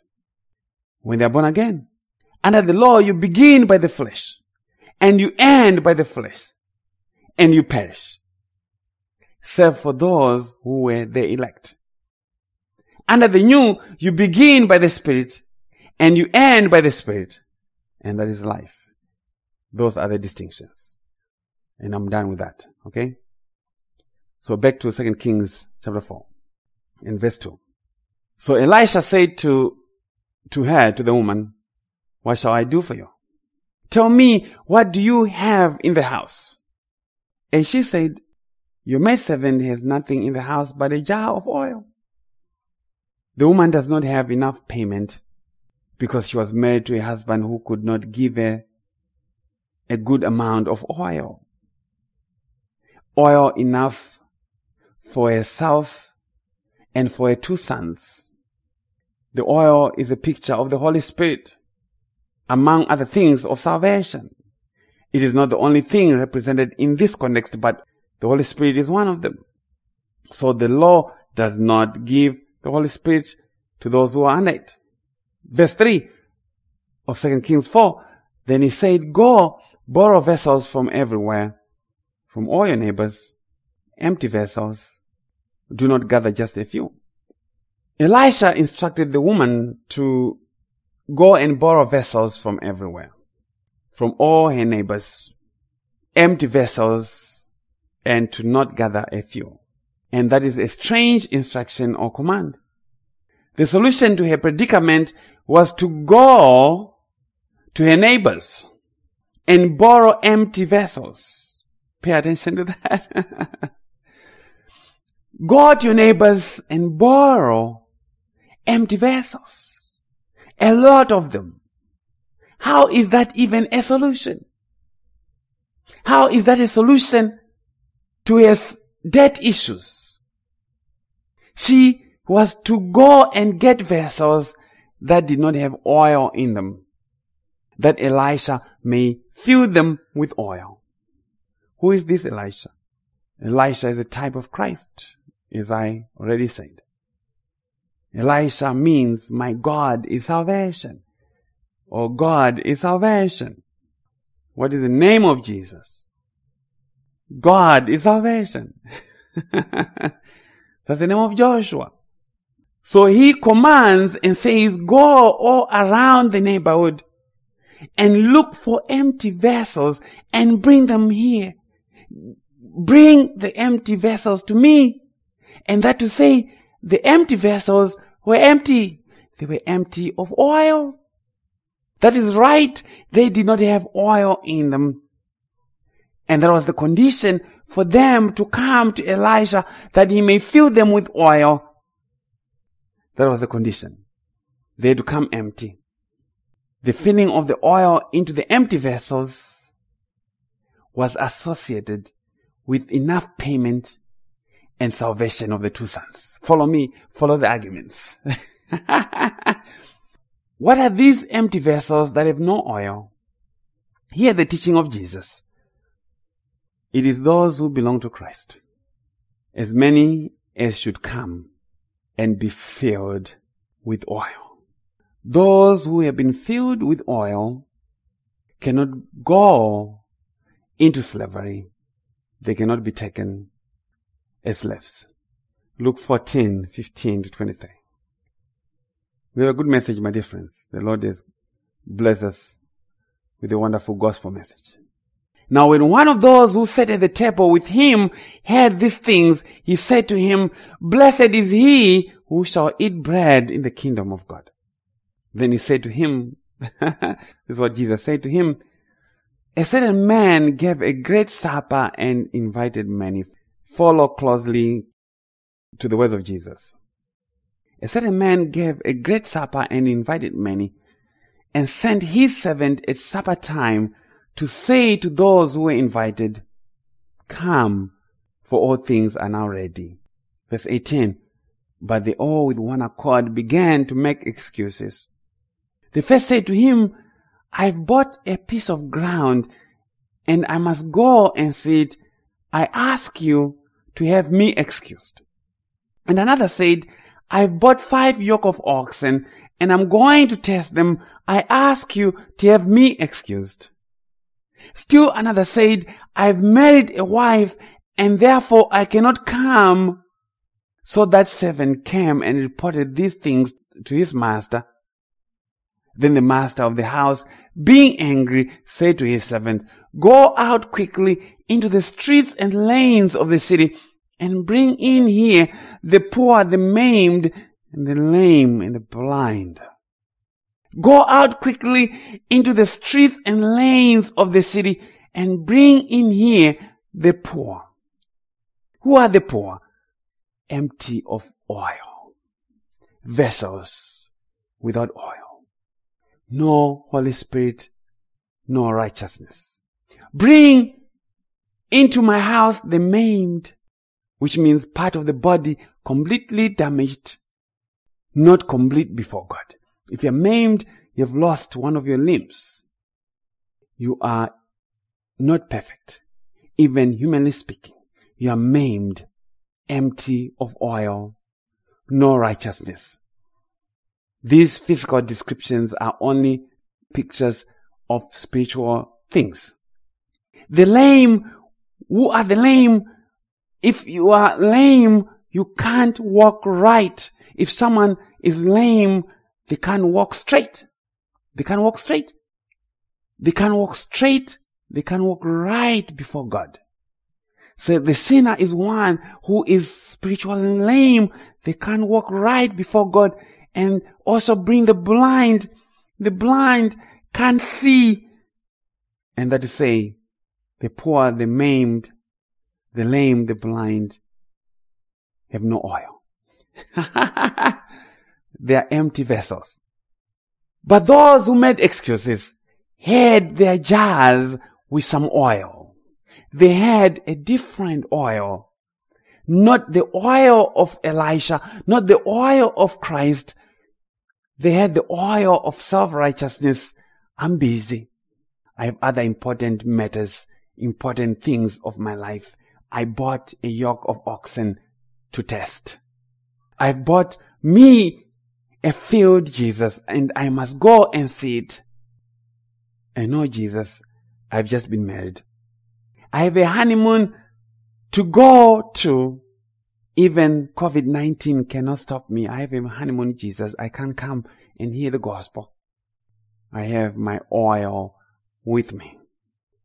when they are born again. Under the law, you begin by the flesh, and you end by the flesh, and you perish, save for those who were the elect. Under the new, you begin by the Spirit, and you end by the Spirit, and that is life. Those are the distinctions. And I'm done with that. Okay? So back to Second Kings chapter four and verse two. So Elisha said to, to her, to the woman, what shall I do for you? Tell me, what do you have in the house? And she said, your maidservant has nothing in the house but a jar of oil. The woman does not have enough payment because she was married to a husband who could not give her a good amount of oil. Oil enough for herself and for her two sons. The oil is a picture of the Holy Spirit, among other things, of salvation. It is not the only thing represented in this context, but the Holy Spirit is one of them. So the law does not give the Holy Spirit to those who are under it. Verse three of Second Kings four, then he said, go, borrow vessels from everywhere, from all your neighbors, empty vessels. Do not gather just a few. Elisha instructed the woman to go and borrow vessels from everywhere, from all her neighbors, empty vessels, and to not gather a few. And that is a strange instruction or command. The solution to her predicament was to go to her neighbors and borrow empty vessels. Pay attention to that. Go to your neighbors and borrow empty vessels. A lot of them. How is that even a solution? How is that a solution to her debt issues? She was to go and get vessels that did not have oil in them, that Elisha may fill them with oil. Who is this Elisha? Elisha is a type of Christ, as I already said. Elisha means my God is salvation, or God is salvation. What is the name of Jesus? God is salvation. That's the name of Joshua. So he commands and says, go all around the neighborhood and look for empty vessels and bring them here. Bring the empty vessels to me. And that to say, the empty vessels were empty. They were empty of oil. That is right. They did not have oil in them. And that was the condition for them to come to Elisha, that he may fill them with oil. That was the condition. They had to come empty. The filling of the oil into the empty vessels was associated with enough payment and salvation of the two sons. Follow me. Follow the arguments. What are these empty vessels that have no oil? Hear the teaching of Jesus. It is those who belong to Christ. As many as should come and be filled with oil. Those who have been filled with oil cannot go into slavery. They cannot be taken as slaves. Luke fourteen, fifteen to twenty-three. We have a good message, my dear friends. The Lord has blessed us with a wonderful gospel message. Now when one of those who sat at the table with him heard these things, he said to him, blessed is he who shall eat bread in the kingdom of God. Then he said to him, this is what Jesus said to him, a certain man gave a great supper and invited many. Follow closely to the words of Jesus. A certain man gave a great supper and invited many, and sent his servant at supper time to say to those who were invited, come, for all things are now ready. Verse eighteen, but they all with one accord began to make excuses. The first said to him, I've bought a piece of ground, and I must go and see it. I ask you to have me excused. And another said, I've bought five yoke of oxen, and I'm going to test them. I ask you to have me excused. Still another said, I've married a wife, and therefore I cannot come. So that servant came and reported these things to his master. Then the master of the house, being angry, said to his servant, go out quickly into the streets and lanes of the city, and bring in here the poor, the maimed, and the lame, and the blind. Go out quickly into the streets and lanes of the city and bring in here the poor. Who are the poor? Empty of oil. Vessels without oil. no Holy Spirit, no righteousness. Bring into my house the maimed, which means part of the body completely damaged, not complete before God. If you're maimed, you've lost one of your limbs. You are not perfect. Even humanly speaking, you are maimed, empty of oil, no righteousness. These physical descriptions are only pictures of spiritual things. The lame, who are the lame? If you are lame, you can't walk right. If someone is lame, they can't walk straight. They can't walk straight. They can't walk straight. They can't walk right before God. So the sinner is one who is spiritually lame. They can't walk right before God. And also bring the blind. The blind can't see. And that is to say, the poor, the maimed, the lame, the blind have no oil. They are empty vessels. But those who made excuses had their jars with some oil. They had a different oil. Not the oil of Elisha, not the oil of Christ. They had the oil of self-righteousness. I'm busy. I have other important matters, important things of my life. I bought a yoke of oxen to test. I've bought me a field, Jesus, and I must go and see it. I know, Jesus, I've just been married. I have a honeymoon to go to. Even covid nineteen cannot stop me. I have a honeymoon, Jesus. I can't come and hear the gospel. I have my oil with me.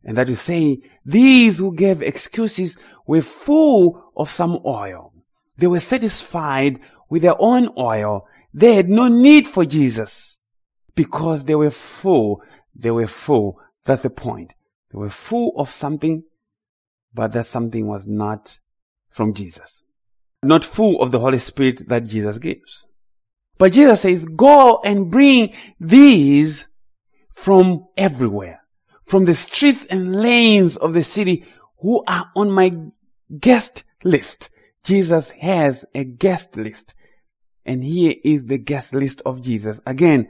And that you say, these who gave excuses were full of some oil. They were satisfied with their own oil. They had no need for Jesus because they were full. They were full. That's the point. They were full of something, but that something was not from Jesus. Not full of the Holy Spirit that Jesus gives. But Jesus says, go and bring these from everywhere, from the streets and lanes of the city who are on my guest list. Jesus has a guest list. And here is the guest list of Jesus. Again,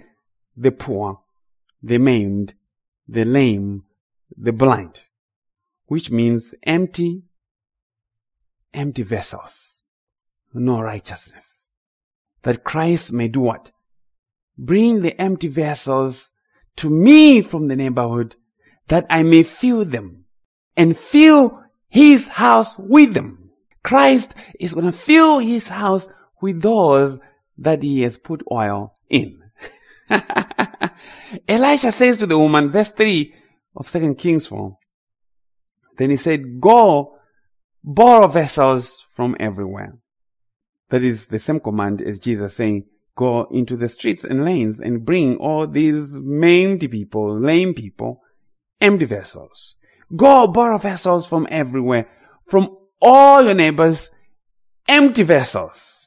the poor, the maimed, the lame, the blind, which means empty, empty vessels, no righteousness. That Christ may do what? Bring the empty vessels to me from the neighborhood, that I may fill them and fill his house with them. Christ is going to fill his house with those that he has put oil in. Elisha says to the woman, verse three of Second Kings four, then he said, go borrow vessels from everywhere. That is the same command as Jesus saying, go into the streets and lanes and bring all these maimed people, lame people, empty vessels. Go borrow vessels from everywhere, from all your neighbors, empty vessels,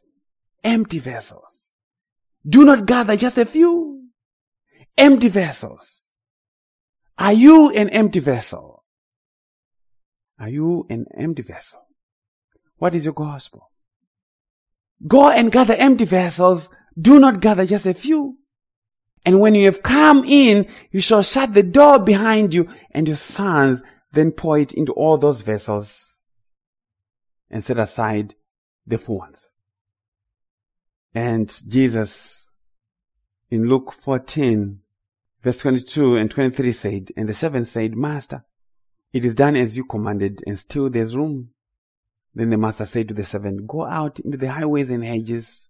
empty vessels. Do not gather just a few, empty vessels. Are you an empty vessel? Are you an empty vessel? What is your gospel? Go and gather empty vessels. Do not gather just a few. And when you have come in, you shall shut the door behind you, and your sons then pour it into all those vessels and set aside the full ones. And Jesus, in Luke fourteen, verse twenty-two and twenty-three said, and the servant said, Master, it is done as you commanded, and still there's room. Then the master said to the servant, go out into the highways and hedges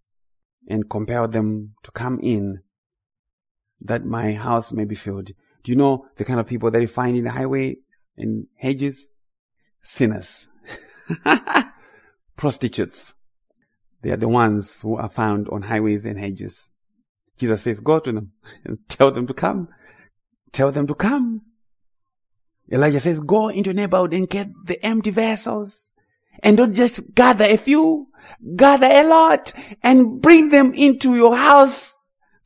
and compel them to come in, that my house may be filled. Do you know the kind of people that you find in the highways and hedges? Sinners. Prostitutes. They are the ones who are found on highways and hedges. Jesus says, go to them and tell them to come. Tell them to come. Elijah says, go into a neighborhood and get the empty vessels. And don't just gather a few. Gather a lot and bring them into your house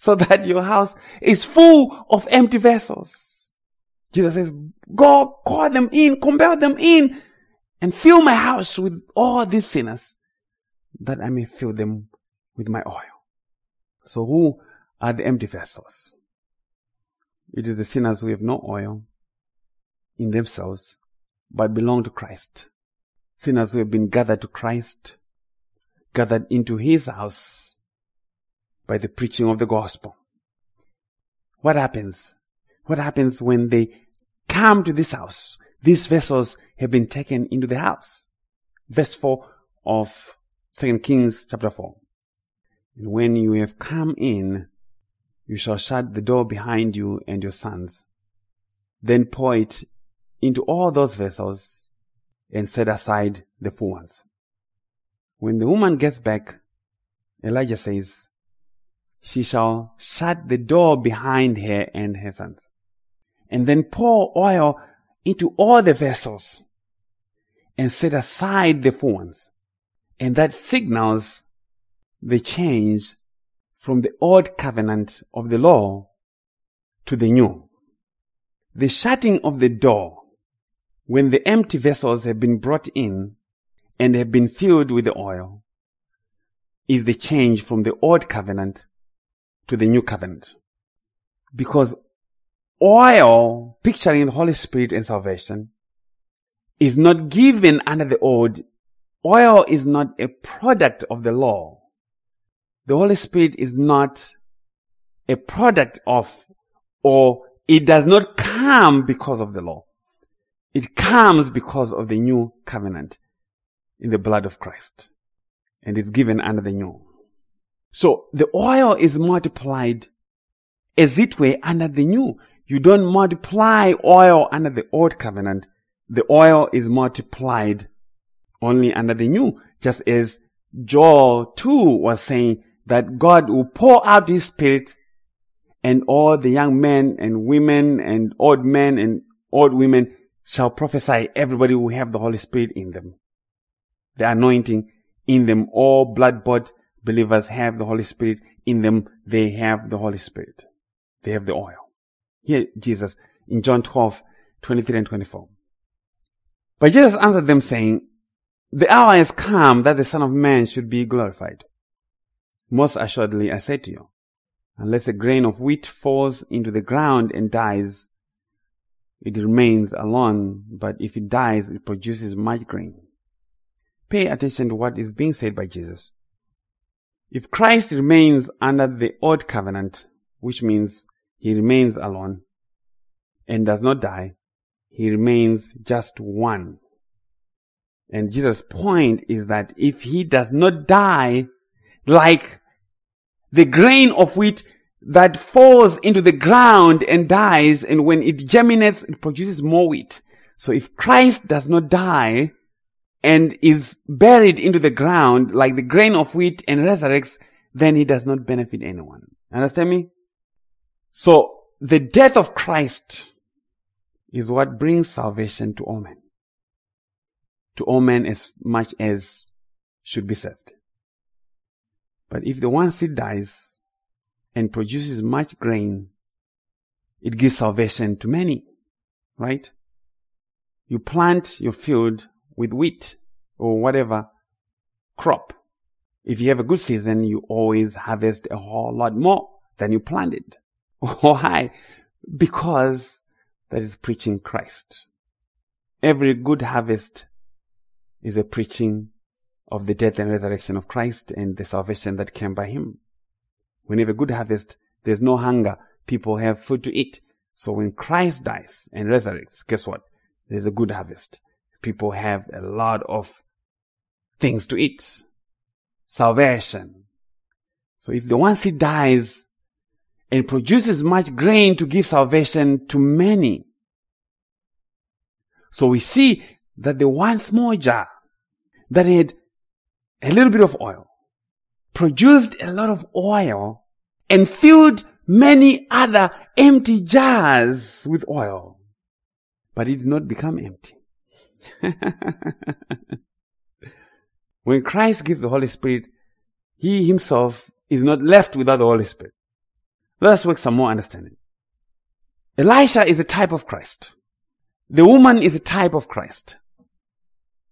so that your house is full of empty vessels. Jesus says, go, call them in, compel them in, and fill my house with all these sinners, that I may fill them with my oil. So who are the empty vessels? It is the sinners who have no oil in themselves, but belong to Christ. Sinners who have been gathered to Christ, gathered into his house by the preaching of the gospel. What happens? What happens when they come to this house? These vessels have been taken into the house. Verse four of Second Kings chapter four. And when you have come in, you shall shut the door behind you and your sons. Then pour it into all those vessels and set aside the full ones. When the woman gets back, Elijah says, she shall shut the door behind her and her sons, and then pour oil into all the vessels and set aside the full ones. And that signals the change from the old covenant of the law to the new. The shutting of the door, when the empty vessels have been brought in and have been filled with the oil, is the change from the old covenant to the new covenant. Because oil, picturing the Holy Spirit and salvation, is not given under the old. Oil is not a product of the law. The Holy Spirit is not a product of, or it does not come because of the law. It comes because of the new covenant in the blood of Christ. And it's given under the new. So the oil is multiplied as it were under the new. You don't multiply oil under the old covenant. The oil is multiplied only under the new, just as Joel two was saying that God will pour out his spirit and all the young men and women and old men and old women shall prophesy. Everybody will have the Holy Spirit in them. The anointing in them. All blood-bought believers have the Holy Spirit in them. They have the Holy Spirit. They have the oil. Here, Jesus, in John twelve, twenty-three and twenty-four. But Jesus answered them saying, the hour has come that the Son of Man should be glorified. Most assuredly, I say to you, unless a grain of wheat falls into the ground and dies, it remains alone, but if it dies, it produces much grain. Pay attention to what is being said by Jesus. If Christ remains under the old covenant, which means he remains alone and does not die, he remains just one. And Jesus' point is that if he does not die, like the grain of wheat that falls into the ground and dies, and when it germinates, it produces more wheat. So if Christ does not die and is buried into the ground like the grain of wheat and resurrects, then he does not benefit anyone. Understand me? So the death of Christ is what brings salvation to all men. To all men as much as should be saved. But if the one seed dies and produces much grain, it gives salvation to many, right? You plant your field with wheat or whatever crop. If you have a good season, you always harvest a whole lot more than you planted or high, because that is preaching Christ. Every good harvest is a preaching of the death and resurrection of Christ and the salvation that came by him. When you have a good harvest, there's no hunger. People have food to eat. So when Christ dies and resurrects, guess what? There's a good harvest. People have a lot of things to eat. Salvation. So if the one seed dies and produces much grain to give salvation to many. So we see that the one small jar that had a little bit of oil produced a lot of oil and filled many other empty jars with oil, but it did not become empty. When Christ gives the Holy Spirit, he himself is not left without the Holy Spirit. Let us work some more understanding. Elisha is a type of Christ. The woman is a type of Christ.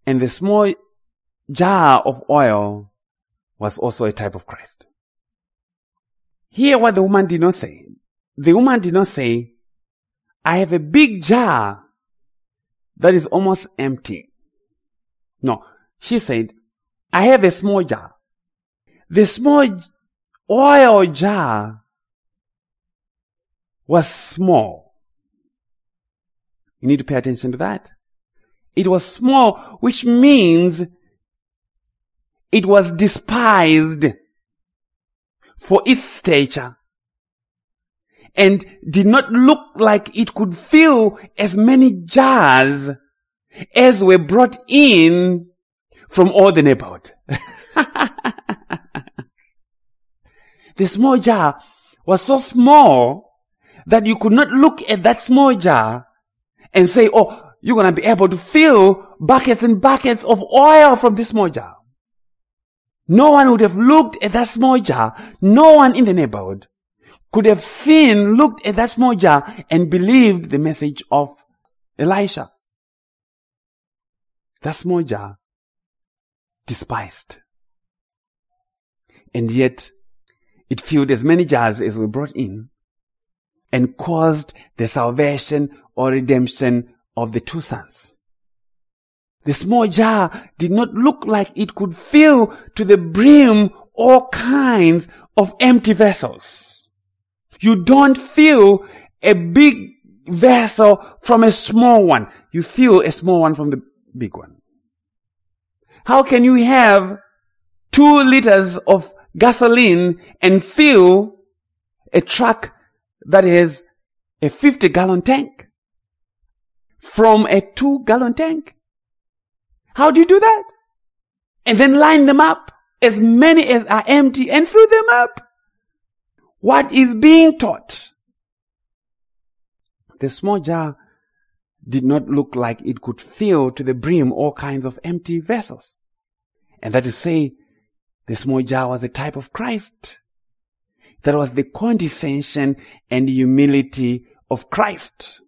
And the small jar of oil was also a type of Christ. Hear what the woman did not say. The woman did not say, I have a big jar that is almost empty. No, she said, I have a small jar. The small oil jar was small. You need to pay attention to that. It was small, which means it was despised for its stature and did not look like it could fill as many jars as were brought in from all the neighborhood. The small jar was so small that you could not look at that small jar and say, oh, you're going to be able to fill buckets and buckets of oil from this small jar. No one would have looked at that small jar. No one in the neighborhood could have seen, looked at that small jar and believed the message of Elisha. That small jar, despised. And yet, it filled as many jars as were brought in and caused the salvation or redemption of the two sons. The small jar did not look like it could fill to the brim all kinds of empty vessels. You don't fill a big vessel from a small one. You fill a small one from the big one. How can you have two liters of gasoline and fill a truck that has a fifty-gallon tank from a two-gallon tank? How do you do that? And then line them up, as many as are empty, and fill them up. What is being taught? The small jar did not look like it could fill to the brim all kinds of empty vessels. And that is to say, the small jar was a type of Christ. That was the condescension and humility of Christ.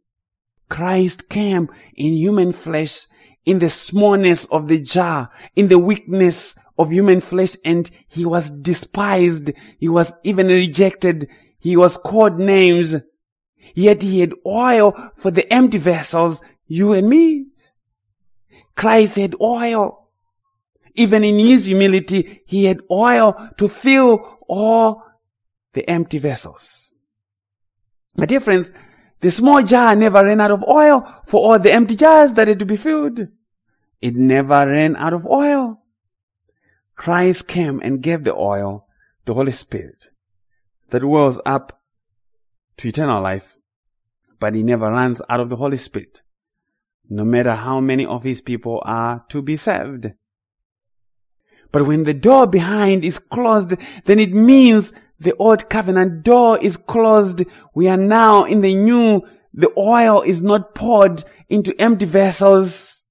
Christ came in human flesh, in the smallness of the jar, in the weakness of human flesh, and he was despised. He was even rejected. He was called names. Yet he had oil for the empty vessels, you and me. Christ had oil. Even in his humility, he had oil to fill all the empty vessels. My dear friends, the small jar never ran out of oil for all the empty jars that had to be filled. It never ran out of oil. Christ came and gave the oil, the Holy Spirit, that wells up to eternal life, but he never runs out of the Holy Spirit, no matter how many of his people are to be saved. But when the door behind is closed, then it means the old covenant door is closed. We are now in the new. The oil is not poured into empty vessels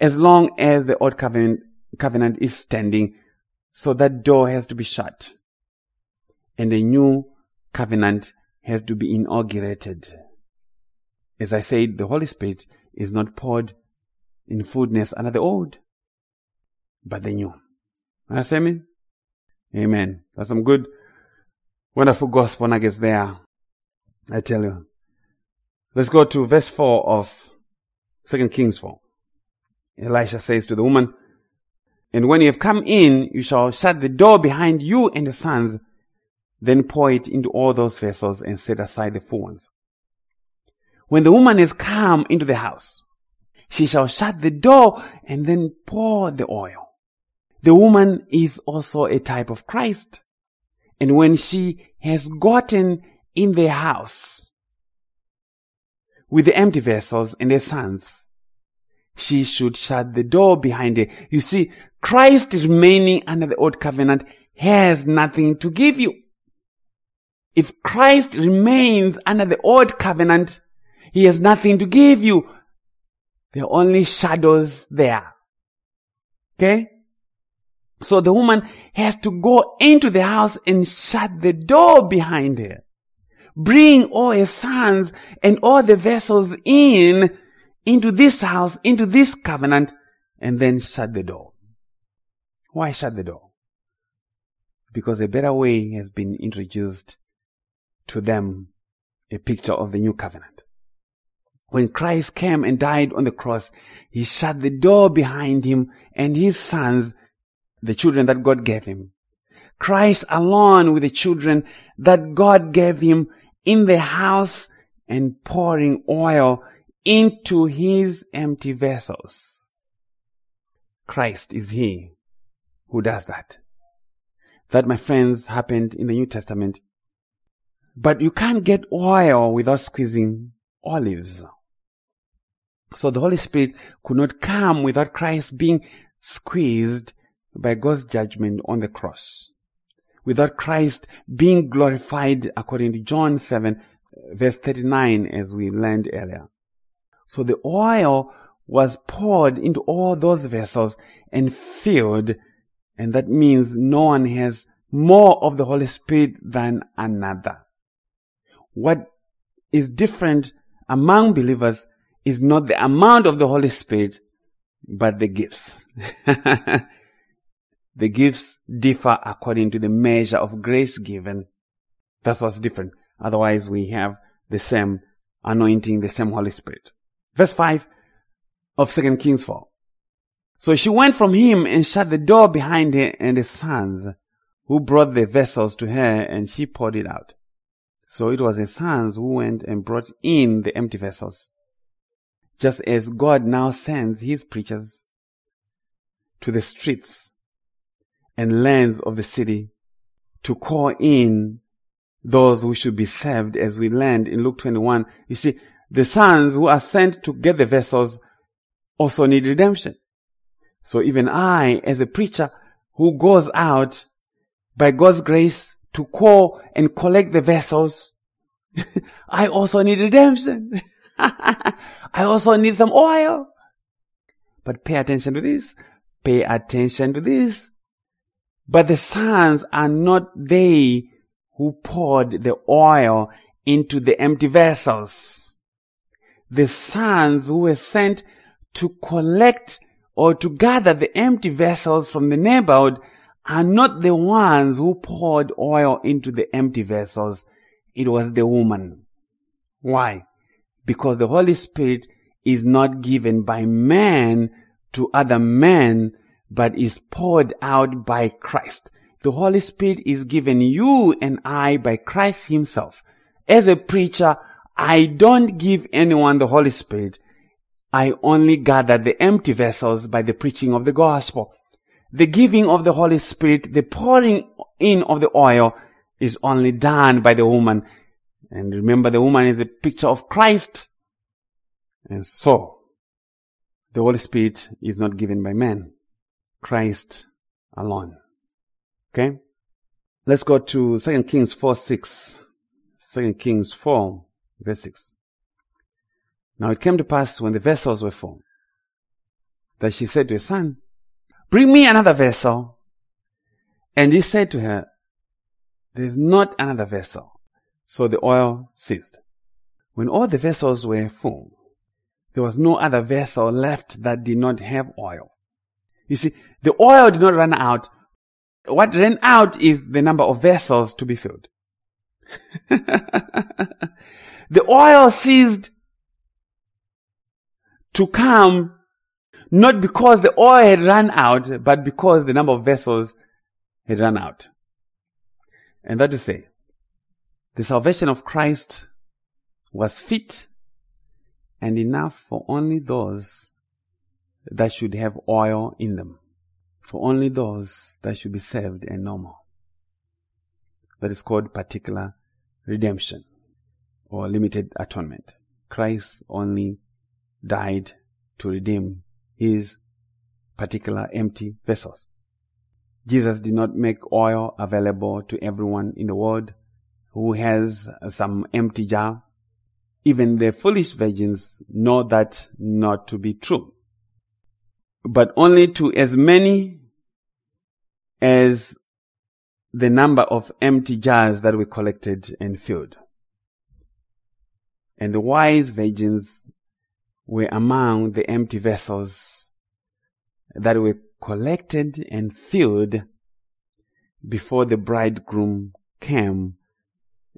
as long as the old covenant, covenant is standing. So that door has to be shut. And the new covenant has to be inaugurated. As I said, the Holy Spirit is not poured in fullness under the old, but the new. Understand me? Amen. That's some good, wonderful gospel nuggets there, I tell you. Let's go to verse four of Second Kings four. Elisha says to the woman, and when you have come in, you shall shut the door behind you and your sons, then pour it into all those vessels and set aside the full ones. When the woman has come into the house, she shall shut the door and then pour the oil. The woman is also a type of Christ. And when she has gotten in the house with the empty vessels and her sons, she should shut the door behind her. You see, Christ remaining under the old covenant has nothing to give you. If Christ remains under the old covenant, he has nothing to give you. There are only shadows there. Okay? So the woman has to go into the house and shut the door behind her. bring all his sons and all the vessels in, into this house, into this covenant, and then shut the door. Why shut the door? Because a better way has been introduced to them, a picture of the new covenant. When Christ came and died on the cross, he shut the door behind him and his sons, the children that God gave him. Christ alone with the children that God gave him in the house and pouring oil into his empty vessels. Christ is he who does that. That, my friends, happened in the New Testament. But you can't get oil without squeezing olives. So the Holy Spirit could not come without Christ being squeezed by God's judgment on the cross. Without Christ being glorified according to John seven, verse thirty-nine, as we learned earlier. So the oil was poured into all those vessels and filled, and that means no one has more of the Holy Spirit than another. What is different among believers is not the amount of the Holy Spirit, but the gifts. The gifts differ according to the measure of grace given. That's what's different. Otherwise, we have the same anointing, the same Holy Spirit. Verse five of Second Kings four. So she went from him and shut the door behind her and his sons, who brought the vessels to her, and she poured it out. So it was his sons who went and brought in the empty vessels. Just as God now sends his preachers to the streets and lands of the city to call in those who should be saved, as we learned in Luke twenty-one. You see, the sons who are sent to get the vessels also need redemption. So even I, as a preacher who goes out by God's grace to call and collect the vessels, I also need redemption. I also need some oil. But pay attention to this. Pay attention to this. But the sons are not they who poured the oil into the empty vessels. The sons who were sent to collect or to gather the empty vessels from the neighborhood are not the ones who poured oil into the empty vessels. It was the woman. Why? Because the Holy Spirit is not given by man to other men, but is poured out by Christ. The Holy Spirit is given you and I by Christ himself. As a preacher, I don't give anyone the Holy Spirit. I only gather the empty vessels by the preaching of the gospel. The giving of the Holy Spirit, the pouring in of the oil, is only done by the woman. And remember, the woman is a picture of Christ. And so, the Holy Spirit is not given by man. Christ alone. Okay? Let's go to Second Kings four six. Second Kings four, verse six. Now it came to pass when the vessels were full, that she said to her son, "Bring me another vessel." And he said to her, "There's not another vessel." So the oil ceased. When all the vessels were full, there was no other vessel left that did not have oil. You see, the oil did not run out. What ran out is the number of vessels to be filled. The oil ceased to come, not because the oil had run out, but because the number of vessels had run out. And that to say, the salvation of Christ was fit and enough for only those that should have oil in them. For only those that should be saved and no more. That is called particular redemption or limited atonement. Christ only died to redeem his particular empty vessels. Jesus did not make oil available to everyone in the world who has some empty jar. Even the foolish virgins know that not to be true. But only to as many as the number of empty jars that were collected and filled. and the wise virgins were among the empty vessels that were collected and filled before the bridegroom came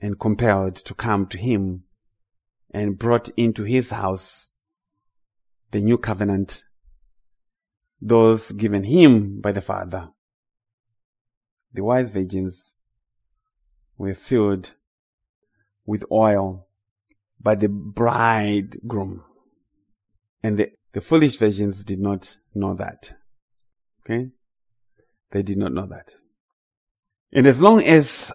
and compelled to come to him and brought into his house the new covenant, those given him by the Father. The wise virgins were filled with oil by the bridegroom. And the, the foolish virgins did not know that. Okay? They did not know that. And as long as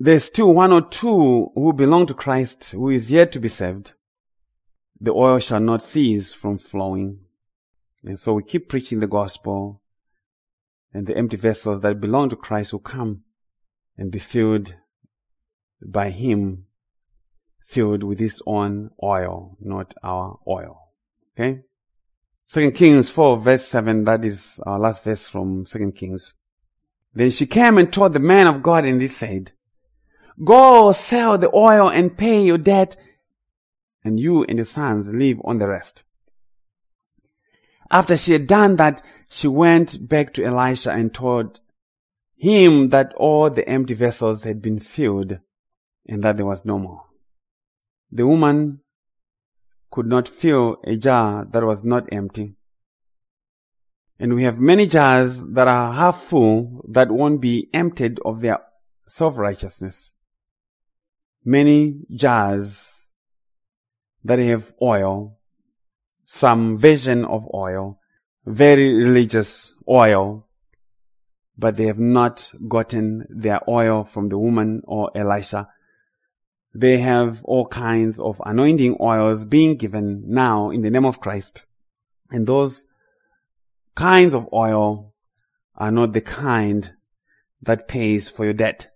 there's still one or two who belong to Christ who is yet to be saved, the oil shall not cease from flowing. And so we keep preaching the gospel, and the empty vessels that belong to Christ will come and be filled by him, filled with his own oil, not our oil. Okay? Second Kings four, verse seven, that is our last verse from Second Kings. Then she came and told the man of God, and he said, "Go sell the oil and pay your debt, and you and your sons live on the rest." After she had done that, she went back to Elisha and told him that all the empty vessels had been filled and that there was no more. The woman could not fill a jar that was not empty. And we have many jars that are half full that won't be emptied of their self-righteousness. Many jars that have oil, some version of oil, very religious oil, but they have not gotten their oil from the woman or Elisha. They have all kinds of anointing oils being given now in the name of Christ. And those kinds of oil are not the kind that pays for your debt.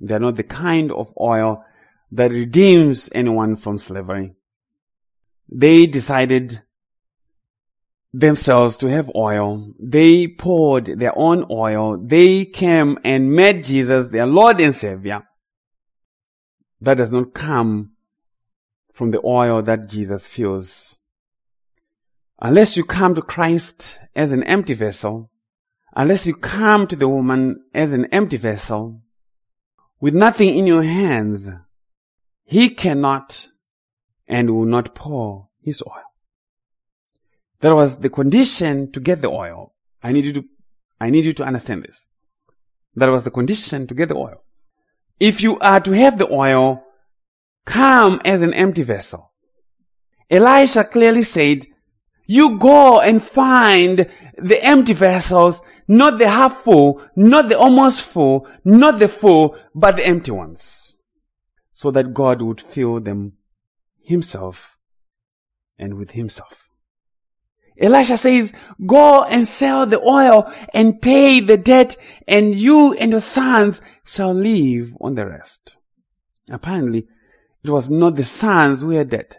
They are not the kind of oil that redeems anyone from slavery. They decided themselves to have oil. They poured their own oil. They came and made Jesus their Lord and Savior. That does not come from the oil that Jesus fills. Unless you come to Christ as an empty vessel, unless you come to the woman as an empty vessel, with nothing in your hands, he cannot and will not pour his oil. That was the condition to get the oil. I need you to, I need you to understand this. That was the condition to get the oil. If you are to have the oil, come as an empty vessel. Elisha clearly said, "You go and find the empty vessels, not the half full, not the almost full, not the full, but the empty ones," so that God would fill them himself and with himself. Elisha says, "Go and sell the oil and pay the debt, and you and your sons shall live on the rest." Apparently, it was not the sons who had debt.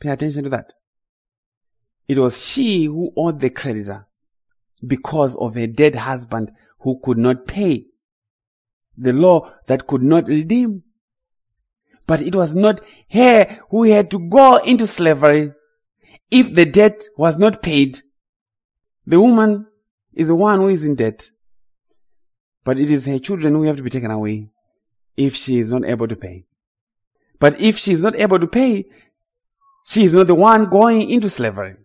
Pay attention to that. It was she who owed the creditor because of her dead husband who could not pay, the law that could not redeem. But it was not her who had to go into slavery if the debt was not paid. The woman is the one who is in debt, but it is her children who have to be taken away if she is not able to pay. But if she is not able to pay, she is not the one going into slavery.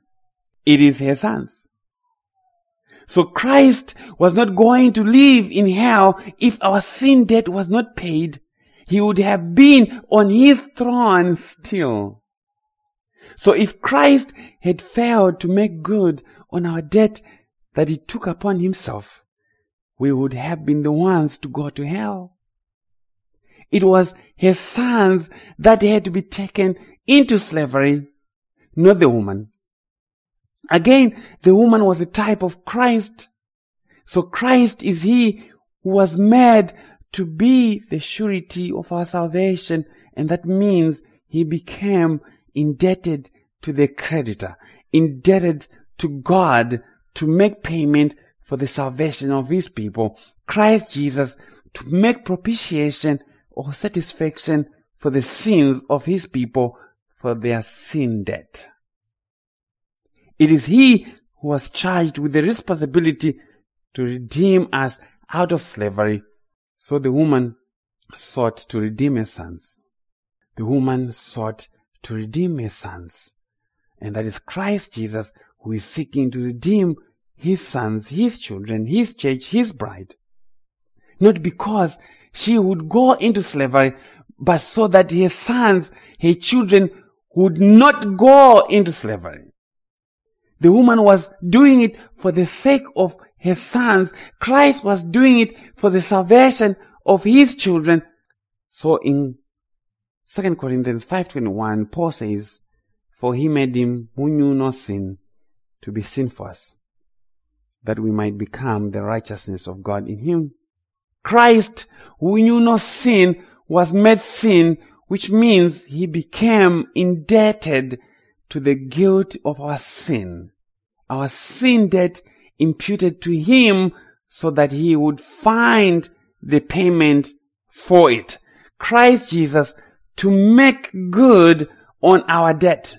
It is her sons. So Christ was not going to live in hell if our sin debt was not paid. He would have been on his throne still. So if Christ had failed to make good on our debt that he took upon himself, we would have been the ones to go to hell. It was his sons that had to be taken into slavery, not the woman. Again, the woman was a type of Christ. So Christ is he who was made to be the surety of our salvation, and that means he became indebted to the creditor, indebted to God to make payment for the salvation of his people. Christ Jesus to make propitiation or satisfaction for the sins of his people for their sin debt. It is he who was charged with the responsibility to redeem us out of slavery. So the woman sought to redeem her sons. The woman sought to redeem her sons. And that is Christ Jesus who is seeking to redeem his sons, his children, his church, his bride. Not because she would go into slavery, but so that her sons, her children, would not go into slavery. The woman was doing it for the sake of her sons. Christ was doing it for the salvation of his children. So in Second Corinthians five twenty-one, Paul says, "For he made him who knew no sin to be sin for us, that we might become the righteousness of God in him." Christ, who knew no sin, was made sin, which means he became indebted to the guilt of our sin. Our sin debt imputed to him so that he would find the payment for it. Christ Jesus to make good on our debt,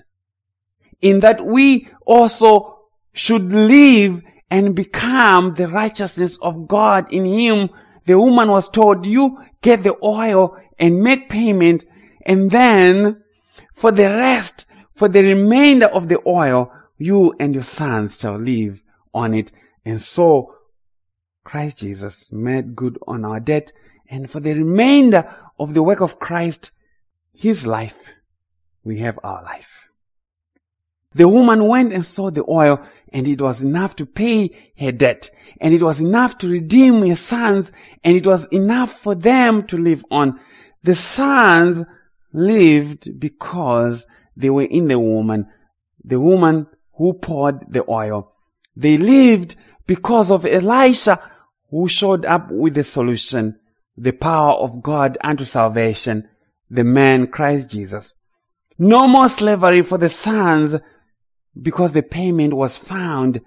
in that we also should live and become the righteousness of God in him. The woman was told, you get the oil and make payment, and then for the rest, for the remainder of the oil, you and your sons shall live on it. And so Christ Jesus made good on our debt, and for the remainder of the work of Christ, his life, we have our life. The woman went and saw the oil, and it was enough to pay her debt, and it was enough to redeem her sons, and it was enough for them to live on. The sons lived because they were in the woman, the woman who poured the oil. They lived because of Elisha, who showed up with the solution, the power of God unto salvation, the man Christ Jesus. No more slavery for the sons, because the payment was found,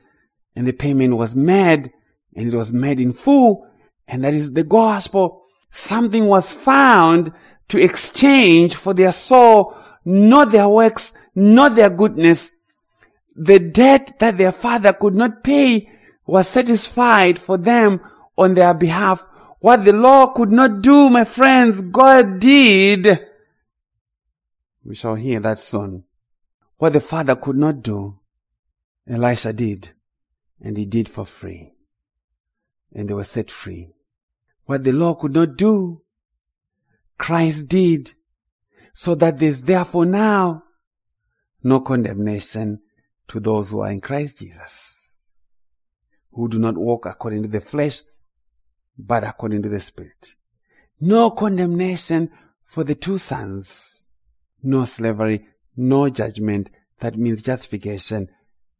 and the payment was made, and it was made in full, and that is the gospel. Something was found to exchange for their soul, not their works, not their goodness. The debt that their father could not pay was satisfied for them on their behalf. What the law could not do, my friends, God did. We shall hear that soon. What the father could not do, Elisha did, and he did for free. And they were set free. What the law could not do, Christ did, so that there is therefore now no condemnation to those who are in Christ Jesus, who do not walk according to the flesh, but according to the Spirit. No condemnation for the two sons. No slavery, no judgment. That means justification.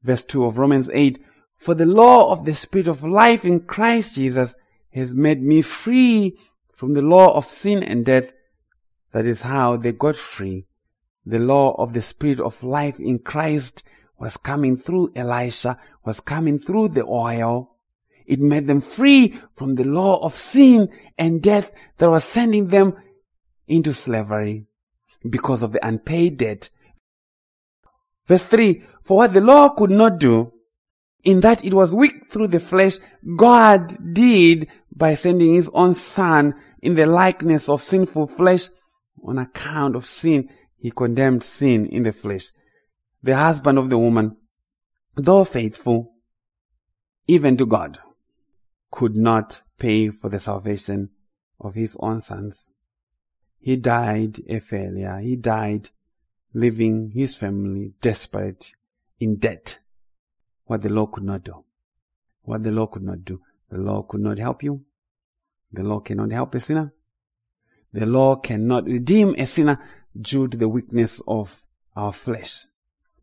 Verse two of Romans eight. For the law of the Spirit of life in Christ Jesus has made me free from the law of sin and death. That is how they got free. The law of the Spirit of life in Christ was coming through Elisha, was coming through the oil. It made them free from the law of sin and death that was sending them into slavery, because of the unpaid debt. Verse three, for what the law could not do, in that it was weak through the flesh, God did by sending his own Son in the likeness of sinful flesh. On account of sin, he condemned sin in the flesh. The husband of the woman, though faithful, even to God, could not pay for the salvation of his own sons. He died a failure. He died leaving his family desperate, in debt. What the law could not do. What the law could not do. The law could not help you. The law cannot help a sinner. The law cannot redeem a sinner due to the weakness of our flesh.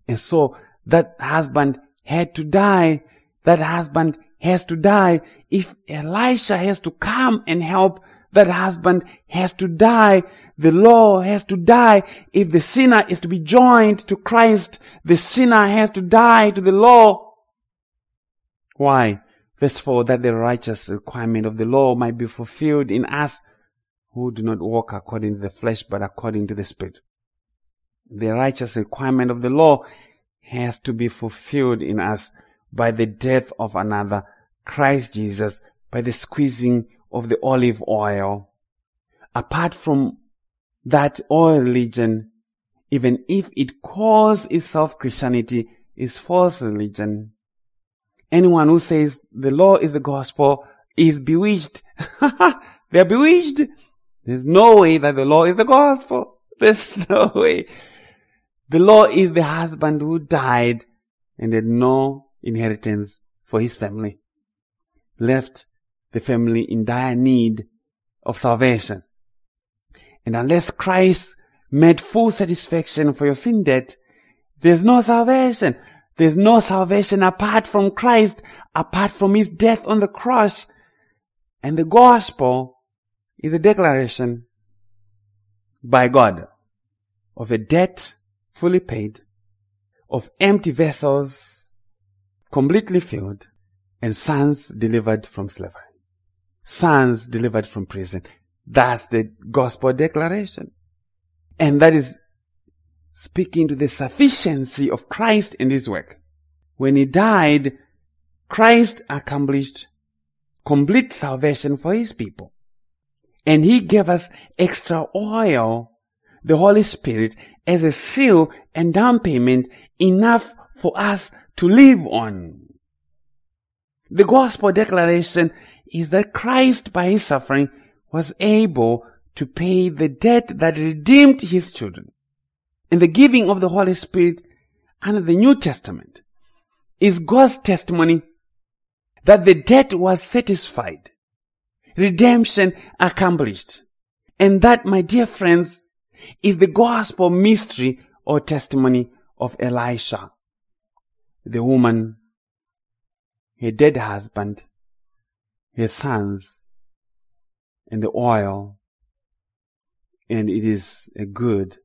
And so that husband had to die. That husband has to die. If Elisha has to come and help, that husband has to die. The law has to die. If the sinner is to be joined to Christ, the sinner has to die to the law. Why? Verse four, that the righteous requirement of the law might be fulfilled in us who do not walk according to the flesh, but according to the Spirit. The righteous requirement of the law has to be fulfilled in us by the death of another, Christ Jesus, by the squeezing of the olive oil. Apart from that, all religion, even if it calls itself Christianity, is false religion. Anyone who says the law is the gospel is bewitched. They're bewitched. There's no way that the law is the gospel. There's no way. The law is the husband who died and had no inheritance for his family. Left the family in dire need of salvation. And unless Christ made full satisfaction for your sin debt, there's no salvation. There's no salvation apart from Christ, apart from his death on the cross. And the gospel is a declaration by God of a debt fully paid, of empty vessels completely filled, and sons delivered from slavery. Sons delivered from prison. That's the gospel declaration. And that is speaking to the sufficiency of Christ in his work. When he died, Christ accomplished complete salvation for his people. And he gave us extra oil, the Holy Spirit, as a seal and down payment enough for us to live on. The gospel declaration is that Christ, by his suffering, was able to pay the debt that redeemed his children. And the giving of the Holy Spirit under the New Testament is God's testimony that the debt was satisfied, redemption accomplished. And that, my dear friends, is the gospel mystery or testimony of Elisha, the woman, her dead husband, her sons, and the oil. And it is a good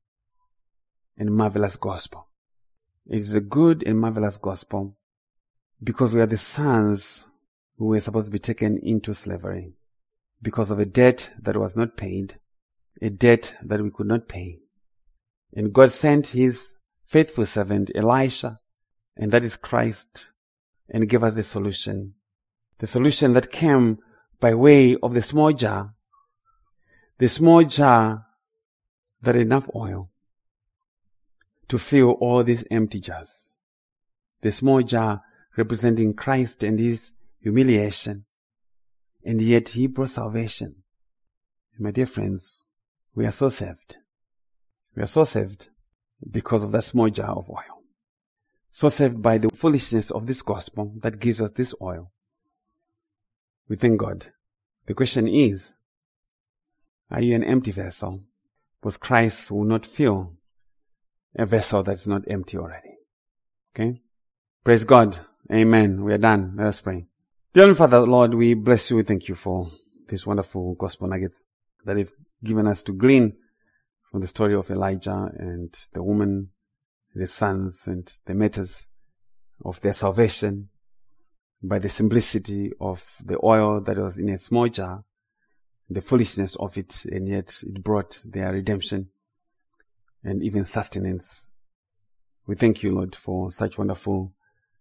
and marvelous gospel. It is a good and marvelous gospel because we are the sons who were supposed to be taken into slavery because of a debt that was not paid, a debt that we could not pay. And God sent his faithful servant, Elisha, and that is Christ, and gave us the solution. The solution that came by way of the small jar, the small jar that had enough oil to fill all these empty jars. The small jar representing Christ and his humiliation, and yet he brought salvation. And my dear friends, we are so saved. We are so saved because of that small jar of oil. So saved by the foolishness of this gospel that gives us this oil. We thank God. The question is, are you an empty vessel? Because Christ will not fill a vessel that's not empty already. Okay? Praise God. Amen. We are done. Let us pray. Dear Heavenly Father, Lord, we bless you. We thank you for these wonderful gospel nuggets that you've given us to glean from the story of Elijah and the woman, the sons, and the matters of their salvation by the simplicity of the oil that was in a small jar, the foolishness of it, and yet it brought their redemption and even sustenance. We thank you, Lord, for such wonderful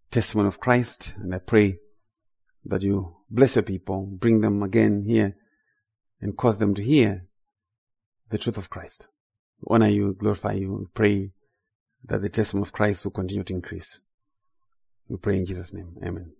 testimony of Christ, and I pray that you bless your people, bring them again here, and cause them to hear the truth of Christ. We honor you, glorify you, we pray that the testimony of Christ will continue to increase. We pray in Jesus' name. Amen.